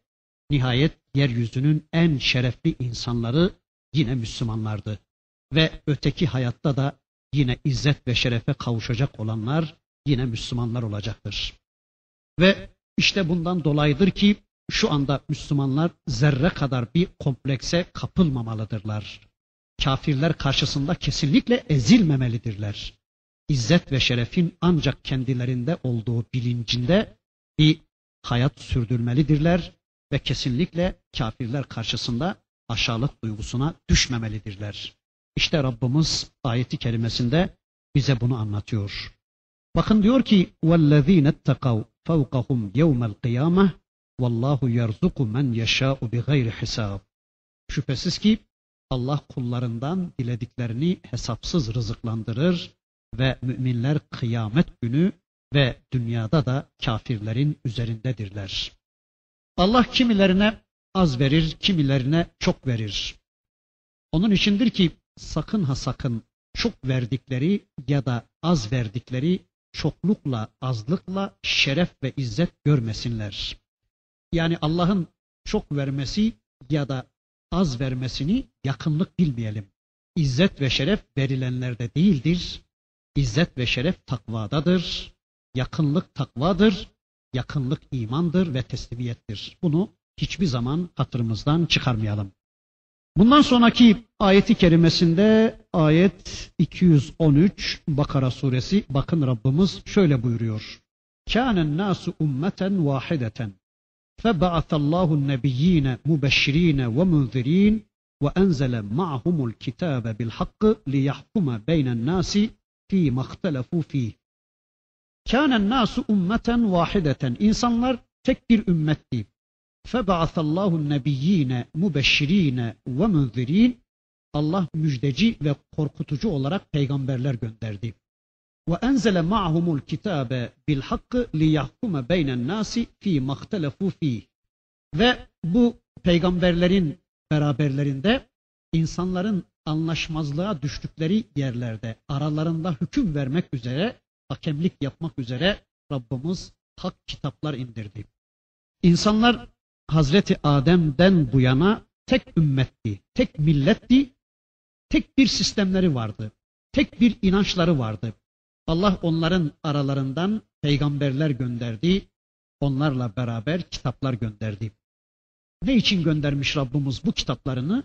nihayet yeryüzünün en şerefli insanları yine Müslümanlardı. Ve öteki hayatta da yine izzet ve şerefe kavuşacak olanlar yine Müslümanlar olacaktır. Ve işte bundan dolayıdır ki şu anda Müslümanlar zerre kadar bir komplekse kapılmamalıdırlar. Kafirler karşısında kesinlikle ezilmemelidirler. İzzet ve şerefin ancak kendilerinde olduğu bilincinde bir hayat sürdürmelidirler ve kesinlikle kafirler karşısında aşağılık duygusuna düşmemelidirler. İşte Rabbimiz ayeti kerimesinde bize bunu anlatıyor. Bakın diyor ki وَالَّذ۪ينَ اتَّقَوْ فَوْقَهُمْ يَوْمَ الْقِيَامَةِ وَاللّٰهُ يَرْزُقُ مَنْ يَشَاءُ بِغَيْرِ حِسَابٍ. Şüphesiz ki Allah kullarından dilediklerini hesapsız rızıklandırır ve müminler kıyamet günü ve dünyada da kafirlerin üzerindedirler. Allah kimilerine az verir, kimilerine çok verir. Onun içindir ki sakın ha sakın çok verdikleri ya da az verdikleri çoklukla, azlıkla şeref ve izzet görmesinler. Yani Allah'ın çok vermesi ya da az vermesini yakınlık bilmeyelim. İzzet ve şeref verilenlerde değildir. İzzet ve şeref takvadadır. Yakınlık takvadır. Yakınlık imandır ve teslimiyettir. Bunu hiçbir zaman hatırımızdan çıkarmayalım. Bundan sonraki ayeti kerimesinde ayet iki yüz on üç Bakara suresi, bakın Rabbimiz şöyle buyuruyor. Kânen nâsu ummeten vâhideten feba'atallâhu nebiyyîne mübeşşirîne ve münzirîn ve enzele ma'humul kitâbe bil hakkı liyahkuma beynen nâsi fîmâ ihtelefû fîh. Kânen nâsu ummeten vâhideten, insanlar tek bir ümmetti. Feba'athallahu nebiyyine mübeşşirine ve münzirin, Allah müjdeci ve korkutucu olarak peygamberler gönderdi. Ve enzele ma'humul kitabe bil hakkı liyahkume beynen nasi fi mahtelefu fi. Ve bu peygamberlerin beraberlerinde insanların anlaşmazlığa düştükleri yerlerde aralarında hüküm vermek üzere, hakemlik yapmak üzere Rabbimiz hak kitaplar indirdi. İnsanlar Hazreti Adem'den bu yana tek ümmetti, tek milletti, tek bir sistemleri vardı, tek bir inançları vardı. Allah onların aralarından peygamberler gönderdi, onlarla beraber kitaplar gönderdi. Ne için göndermiş Rabbimiz bu kitaplarını?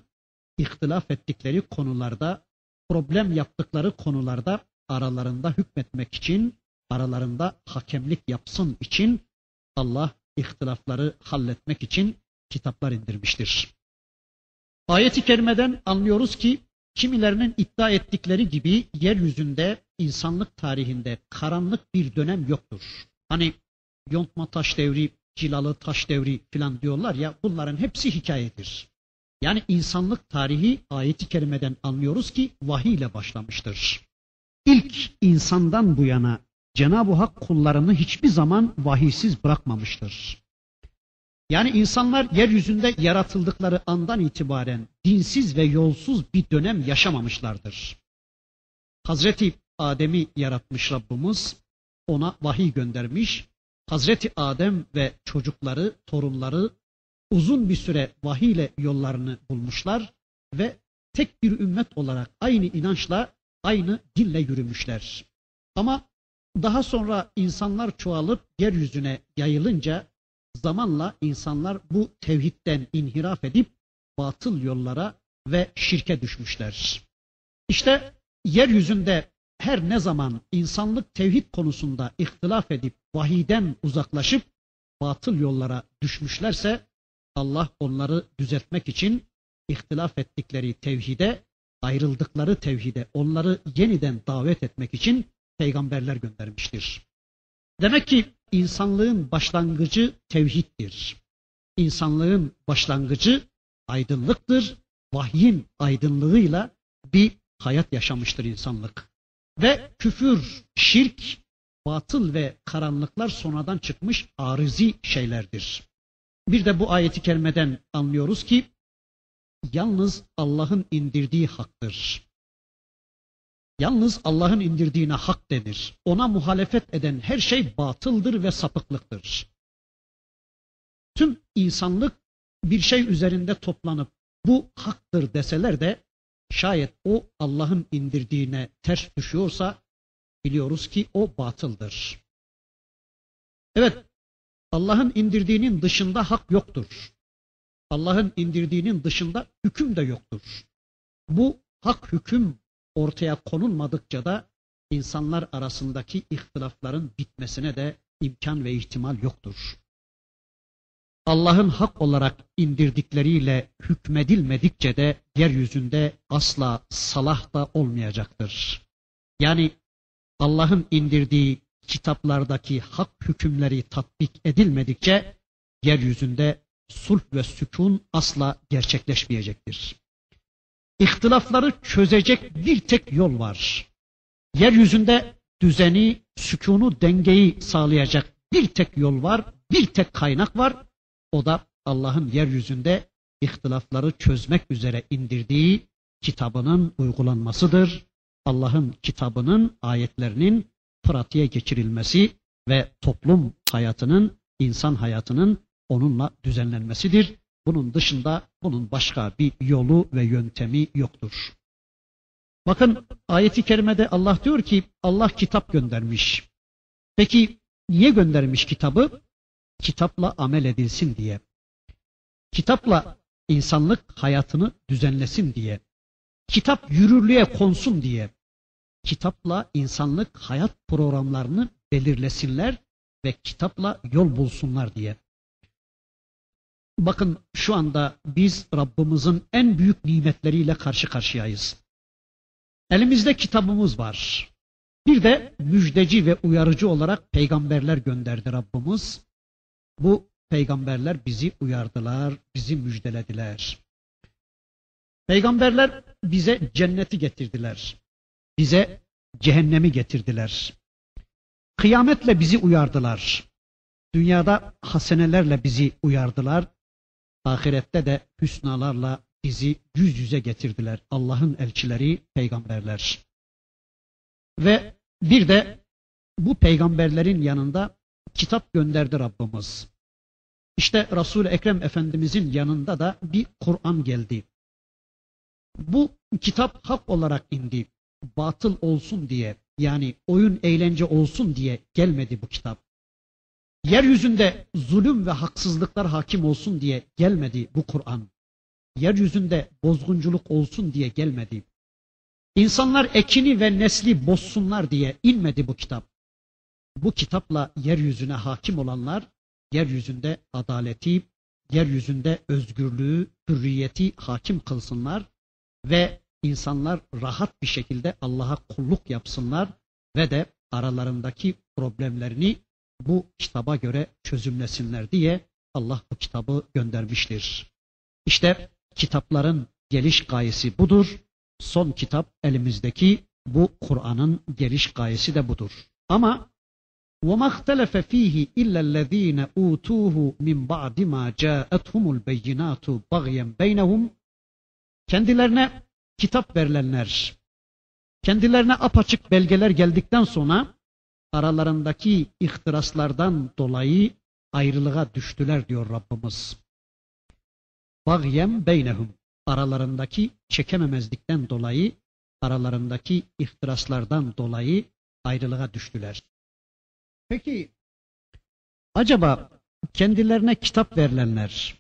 İhtilaf ettikleri konularda, problem yaptıkları konularda aralarında hükmetmek için, aralarında hakemlik yapsın için Allah ihtilafları halletmek için kitaplar indirmiştir. Ayet-i kerimeden anlıyoruz ki kimilerinin iddia ettikleri gibi yeryüzünde, insanlık tarihinde karanlık bir dönem yoktur. Hani yontma taş devri, cilalı taş devri filan diyorlar ya, bunların hepsi hikayedir. Yani insanlık tarihi ayet-i kerimeden anlıyoruz ki vahiy ile başlamıştır. İlk insandan bu yana Cenab-ı Hak kullarını hiçbir zaman vahiysiz bırakmamıştır. Yani insanlar yeryüzünde yaratıldıkları andan itibaren dinsiz ve yolsuz bir dönem yaşamamışlardır. Hazreti Adem'i yaratmış Rabbimiz, ona vahiy göndermiş. Hazreti Adem ve çocukları, torunları uzun bir süre vahiy ile yollarını bulmuşlar ve tek bir ümmet olarak aynı inançla, aynı dinle yürümüşler. Ama daha sonra insanlar çoğalıp yeryüzüne yayılınca zamanla insanlar bu tevhidden inhiraf edip batıl yollara ve şirke düşmüşler. İşte yeryüzünde her ne zaman insanlık tevhid konusunda ihtilaf edip vahiyden uzaklaşıp batıl yollara düşmüşlerse Allah onları düzeltmek için ihtilaf ettikleri tevhide, ayrıldıkları tevhide onları yeniden davet etmek için peygamberler göndermiştir. Demek ki insanlığın başlangıcı tevhiddir. İnsanlığın başlangıcı aydınlıktır. Vahyin aydınlığıyla bir hayat yaşamıştır insanlık. Ve küfür, şirk, batıl ve karanlıklar sonradan çıkmış arizi şeylerdir. Bir de bu ayeti kerimeden anlıyoruz ki yalnız Allah'ın indirdiği haktır. Yalnız Allah'ın indirdiğine hak denir. Ona muhalefet eden her şey batıldır ve sapıklıktır. Tüm insanlık bir şey üzerinde toplanıp bu haktır deseler de şayet o Allah'ın indirdiğine ters düşüyorsa biliyoruz ki o batıldır. Evet, Allah'ın indirdiğinin dışında hak yoktur. Allah'ın indirdiğinin dışında hüküm de yoktur. Bu hak hüküm ortaya konulmadıkça da insanlar arasındaki ihtilafların bitmesine de imkan ve ihtimal yoktur. Allah'ın hak olarak indirdikleriyle hükmedilmedikçe de yeryüzünde asla salah da olmayacaktır. Yani Allah'ın indirdiği kitaplardaki hak hükümleri tatbik edilmedikçe yeryüzünde sulh ve sükun asla gerçekleşmeyecektir. İhtilafları çözecek bir tek yol var. Yeryüzünde düzeni, sükûnu, dengeyi sağlayacak bir tek yol var, bir tek kaynak var. O da Allah'ın yeryüzünde ihtilafları çözmek üzere indirdiği kitabının uygulanmasıdır. Allah'ın kitabının, ayetlerinin pratiğe geçirilmesi ve toplum hayatının, insan hayatının onunla düzenlenmesidir. Bunun dışında bunun başka bir yolu ve yöntemi yoktur. Bakın ayeti kerimede Allah diyor ki Allah kitap göndermiş. Peki niye göndermiş kitabı? Kitapla amel edilsin diye. Kitapla insanlık hayatını düzenlesin diye. Kitap yürürlüğe konsun diye. Kitapla insanlık hayat programlarını belirlesinler ve kitapla yol bulsunlar diye. Bakın şu anda biz Rabbimizin en büyük nimetleriyle karşı karşıyayız. Elimizde kitabımız var. Bir de müjdeci ve uyarıcı olarak peygamberler gönderdi Rabbimiz. Bu peygamberler bizi uyardılar, bizi müjdelediler. Peygamberler bize cenneti getirdiler. Bize cehennemi getirdiler. Kıyametle bizi uyardılar. Dünyada hasenelerle bizi uyardılar. Ahirette de hüsnalarla bizi yüz yüze getirdiler. Allah'ın elçileri, peygamberler. Ve bir de bu peygamberlerin yanında kitap gönderdi Rabbimiz. İşte Resul-i Ekrem Efendimizin yanında da bir Kur'an geldi. Bu kitap hak olarak indi. Batıl olsun diye, yani oyun eğlence olsun diye gelmedi bu kitap. Yeryüzünde zulüm ve haksızlıklar hakim olsun diye gelmedi bu Kur'an. Yeryüzünde bozgunculuk olsun diye gelmedi. İnsanlar ekini ve nesli bozsunlar diye inmedi bu kitap. Bu kitapla yeryüzüne hakim olanlar, yeryüzünde adaleti, yeryüzünde özgürlüğü, hürriyeti hakim kılsınlar ve insanlar rahat bir şekilde Allah'a kulluk yapsınlar ve de aralarındaki problemlerini bu kitaba göre çözümlesinler diye Allah bu kitabı göndermiştir. İşte kitapların geliş gayesi budur. Son kitap elimizdeki bu Kur'an'ın geliş gayesi de budur. Ama وَمَا اخْتَلَفَ ف۪يهِ اِلَّا الَّذ۪ينَ اُوتُوهُ مِنْ بَعْدِ مَا جَاءَتْهُمُ الْبَيِّنَاتُ بَغْيًا بَيْنَهُمْ. Kendilerine kitap verilenler, kendilerine apaçık belgeler geldikten sonra aralarındaki ihtiraslardan dolayı ayrılığa düştüler diyor Rabbimiz. بَغْيًا بَيْنَهُمْ. Aralarındaki çekememezlikten dolayı, aralarındaki ihtiraslardan dolayı ayrılığa düştüler. Peki acaba kendilerine kitap verilenler,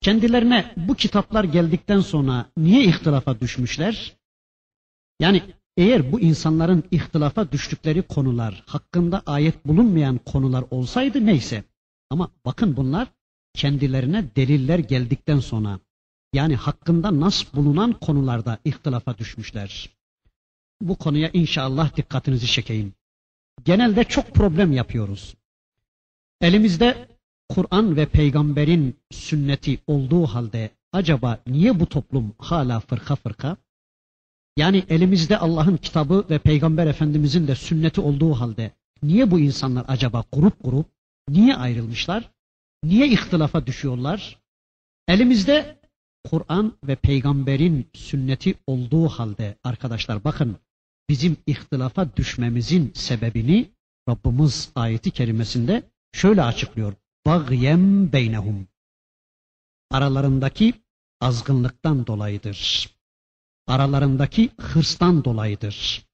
kendilerine bu kitaplar geldikten sonra niye ihtilafa düşmüşler? Yani eğer bu insanların ihtilafa düştükleri konular, hakkında ayet bulunmayan konular olsaydı neyse. Ama bakın bunlar kendilerine deliller geldikten sonra, yani hakkında nas bulunan konularda ihtilafa düşmüşler. Bu konuya inşallah dikkatinizi çekeyim. Genelde çok problem yapıyoruz. Elimizde Kur'an ve peygamberin sünneti olduğu halde acaba niye bu toplum hala fırka fırka? Yani elimizde Allah'ın kitabı ve peygamber efendimizin de sünneti olduğu halde niye bu insanlar acaba grup grup, niye ayrılmışlar? Niye ihtilafa düşüyorlar? Elimizde Kur'an ve peygamberin sünneti olduğu halde arkadaşlar bakın, bizim ihtilafa düşmemizin sebebini Rabbimiz ayeti kerimesinde şöyle açıklıyor. Bagyen beynehum. Aralarındaki azgınlıktan dolayıdır. Aralarındaki hırstan dolayıdır.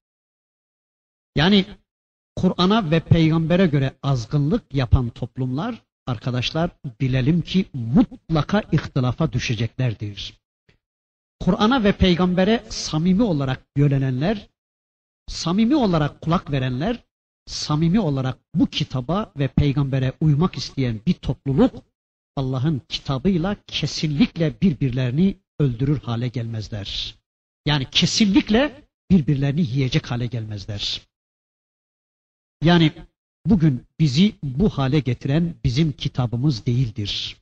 Yani Kur'an'a ve peygambere göre azgınlık yapan toplumlar arkadaşlar bilelim ki mutlaka ihtilafa düşeceklerdir. Kur'an'a ve peygambere samimi olarak yönelenler, samimi olarak kulak verenler, samimi olarak bu kitaba ve peygambere uymak isteyen bir topluluk Allah'ın kitabıyla kesinlikle birbirlerini öldürür hale gelmezler. Yani kesinlikle birbirlerini yiyecek hale gelmezler. Yani bugün bizi bu hale getiren bizim kitabımız değildir.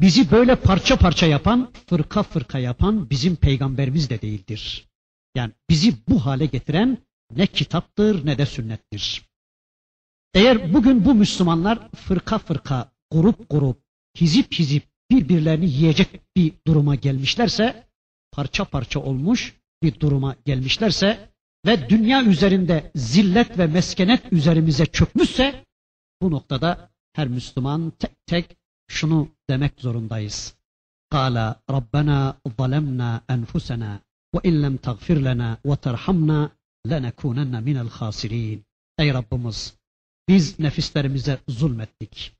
Bizi böyle parça parça yapan, fırka fırka yapan bizim peygamberimiz de değildir. Yani bizi bu hale getiren ne kitaptır ne de sünnettir. Eğer bugün bu Müslümanlar fırka fırka, grup grup, hizip hizip birbirlerini yiyecek bir duruma gelmişlerse, parça parça olmuş bir duruma gelmişlerse ve dünya üzerinde zillet ve meskenet üzerimize çökmüşse, bu noktada her Müslüman tek tek şunu demek zorundayız. قَالَ رَبَّنَا ظَلَمْنَا أَنْفُسَنَا Ve illem tagfir lana ve terhamna lenekunenne minel hasirin. Ey Rabbimiz, biz nefislerimize zulmettik.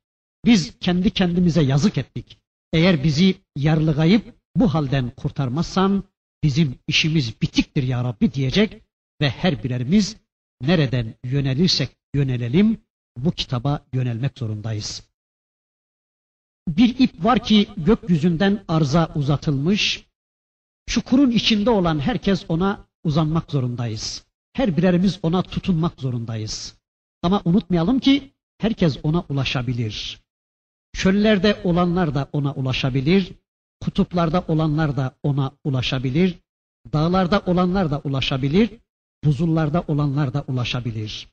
Biz kendi kendimize yazık ettik. Eğer bizi yarlıgayıp bu halden kurtarmazsan bizim işimiz bitiktir ya Rabbi diyecek ve her birerimiz nereden yönelirsek yönelelim bu kitaba yönelmek zorundayız. Bir ip var ki gökyüzünden arza uzatılmış, çukurun içinde olan herkes ona uzanmak zorundayız. Her birerimiz ona tutunmak zorundayız. Ama unutmayalım ki herkes ona ulaşabilir. Çöllerde olanlar da ona ulaşabilir, kutuplarda olanlar da ona ulaşabilir, dağlarda olanlar da ulaşabilir, buzullarda olanlar da ulaşabilir.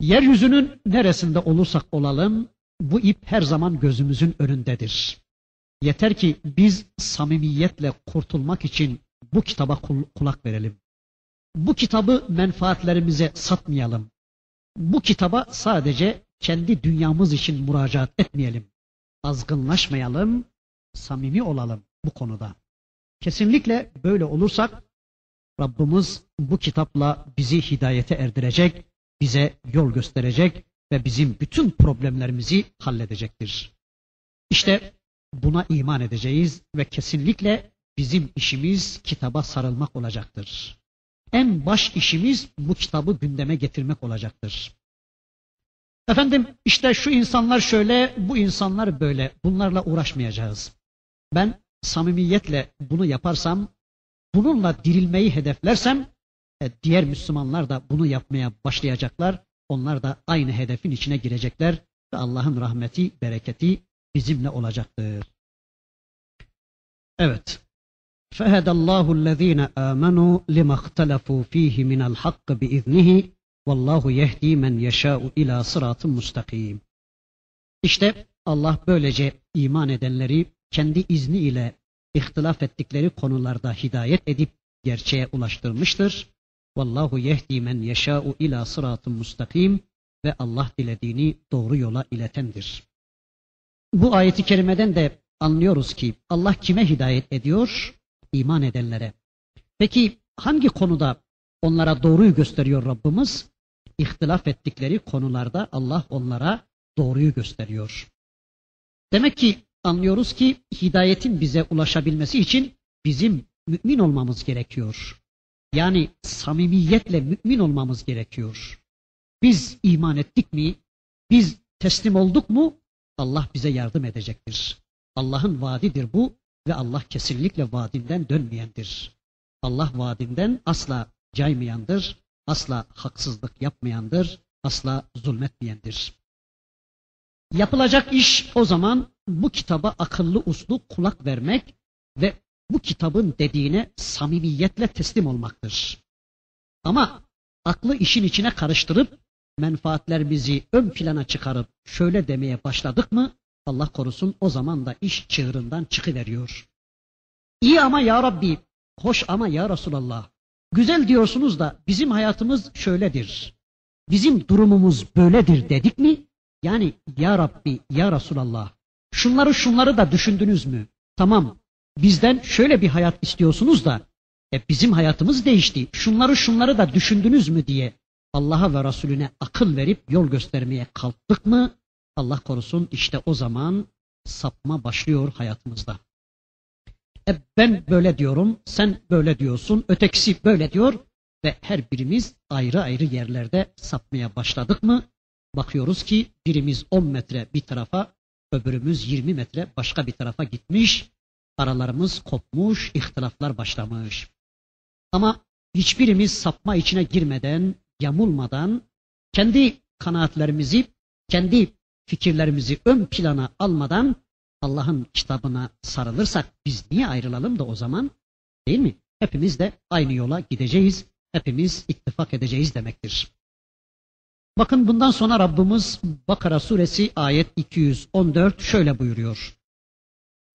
Yeryüzünün neresinde olursak olalım, bu ip her zaman gözümüzün önündedir. Yeter ki biz samimiyetle kurtulmak için bu kitaba kulak verelim. Bu kitabı menfaatlerimize satmayalım. Bu kitaba sadece kendi dünyamız için müracaat etmeyelim. Azgınlaşmayalım, samimi olalım bu konuda. Kesinlikle böyle olursak Rabbimiz bu kitapla bizi hidayete erdirecek, bize yol gösterecek ve bizim bütün problemlerimizi halledecektir. İşte buna iman edeceğiz ve kesinlikle bizim işimiz kitaba sarılmak olacaktır. En baş işimiz bu kitabı gündeme getirmek olacaktır. Efendim işte şu insanlar şöyle, bu insanlar böyle, bunlarla uğraşmayacağız. Ben samimiyetle bunu yaparsam, bununla dirilmeyi hedeflersem, diğer Müslümanlar da bunu yapmaya başlayacaklar. Onlar da aynı hedefin içine girecekler ve Allah'ın rahmeti, bereketi bizimle olacaktır. Evet. فَهَدَ اللّٰهُ الَّذ۪ينَ آمَنُوا لِمَا اخْتَلَفُوا ف۪يهِ مِنَ الْحَقِّ بِإِذْنِهِ وَاللّٰهُ يَهْد۪ي مَنْ يَشَاءُ اِلٰى صِرَاطٍ مُسْتَق۪يمٍ. İşte Allah böylece iman edenleri kendi izni ile ihtilaf ettikleri konularda hidayet edip gerçeğe ulaştırmıştır. وَاللّٰهُ يَهْد۪ي مَنْ يَشَاءُ اِلٰى صِرَاطٍ مُسْتَق۪يمٍ. Ve Allah dilediğini doğru yola iletendir. Bu ayeti kerimeden de anlıyoruz ki Allah kime hidayet ediyor? İman edenlere. Peki hangi konuda onlara doğruyu gösteriyor Rabbimiz? İhtilaf ettikleri konularda Allah onlara doğruyu gösteriyor. Demek ki anlıyoruz ki hidayetin bize ulaşabilmesi için bizim mümin olmamız gerekiyor. Yani samimiyetle mümin olmamız gerekiyor. Biz iman ettik mi? Biz teslim olduk mu? Allah bize yardım edecektir. Allah'ın vaadidir bu ve Allah kesinlikle vaadinden dönmeyendir. Allah vaadinden asla caymayandır, asla haksızlık yapmayandır, asla zulmetmeyendir. Yapılacak iş o zaman bu kitaba akıllı uslu kulak vermek ve bu kitabın dediğine samimiyetle teslim olmaktır. Ama aklı işin içine karıştırıp menfaatlerimizi ön plana çıkarıp şöyle demeye başladık mı, Allah korusun, o zaman da iş çığırından çıkıveriyor. İyi ama ya Rabbi, hoş ama ya Resulallah, güzel diyorsunuz da bizim hayatımız şöyledir, bizim durumumuz böyledir dedik mi? Yani ya Rabbi, ya Resulallah, şunları şunları da düşündünüz mü? Tamam, bizden şöyle bir hayat istiyorsunuz da e, bizim hayatımız değişti, şunları şunları da düşündünüz mü diye Allah'a ve Resulüne akıl verip yol göstermeye kalktık mı, Allah korusun, işte o zaman sapma başlıyor hayatımızda. E ben böyle diyorum, sen böyle diyorsun, ötekisi böyle diyor ve her birimiz ayrı ayrı yerlerde sapmaya başladık mı? Bakıyoruz ki birimiz on metre bir tarafa, öbürümüz yirmi metre başka bir tarafa gitmiş, aralarımız kopmuş, ihtilaflar başlamış. Ama hiçbirimiz sapma içine girmeden, yamulmadan kendi kanaatlerimizi, kendi fikirlerimizi ön plana almadan Allah'ın kitabına sarılırsak biz niye ayrılalım da o zaman, değil mi? Hepimiz de aynı yola gideceğiz, hepimiz ittifak edeceğiz demektir. Bakın bundan sonra Rabbimiz Bakara Suresi ayet iki yüz on dört şöyle buyuruyor.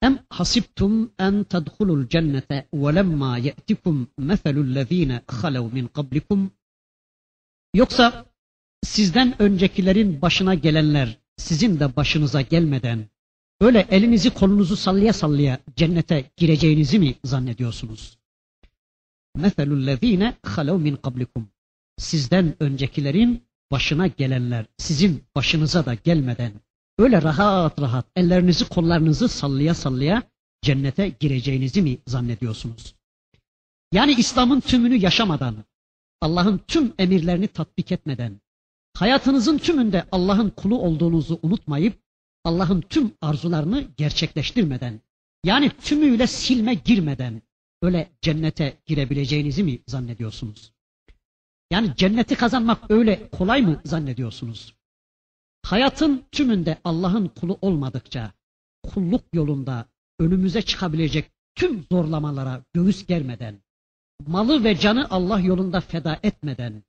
Em hasibtum en tedhulul cennete ve lemma ye'tikum meselullezine halev min kablikum. Yoksa sizden öncekilerin başına gelenler sizin de başınıza gelmeden öyle elinizi kolunuzu sallaya sallaya cennete gireceğinizi mi zannediyorsunuz? مَثَلُ الَّذ۪ينَ خَلَوْ مِنْ قَبْلِكُمْ Sizden öncekilerin başına gelenler, sizin başınıza da gelmeden öyle rahat rahat ellerinizi kollarınızı sallaya sallaya cennete gireceğinizi mi zannediyorsunuz? Yani İslam'ın tümünü yaşamadan, Allah'ın tüm emirlerini tatbik etmeden, hayatınızın tümünde Allah'ın kulu olduğunuzu unutmayıp, Allah'ın tüm arzularını gerçekleştirmeden, yani tümüyle silme girmeden öyle cennete girebileceğinizi mi zannediyorsunuz? Yani cenneti kazanmak öyle kolay mı zannediyorsunuz? Hayatın tümünde Allah'ın kulu olmadıkça, kulluk yolunda önümüze çıkabilecek tüm zorlamalara göğüs germeden, malı ve canı Allah yolunda feda etmeden,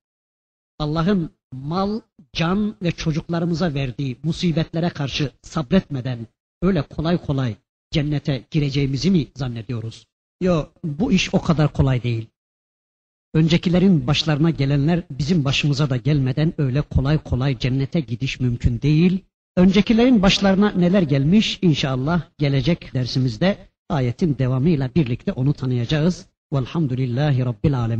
Allah'ın mal, can ve çocuklarımıza verdiği musibetlere karşı sabretmeden öyle kolay kolay cennete gireceğimizi mi zannediyoruz? Yok, bu iş o kadar kolay değil. Öncekilerin başlarına gelenler bizim başımıza da gelmeden öyle kolay kolay cennete gidiş mümkün değil. Öncekilerin başlarına neler gelmiş? İnşallah gelecek dersimizde ayetin devamıyla birlikte onu tanıyacağız. Velhamdülillahi Rabbil Alemin.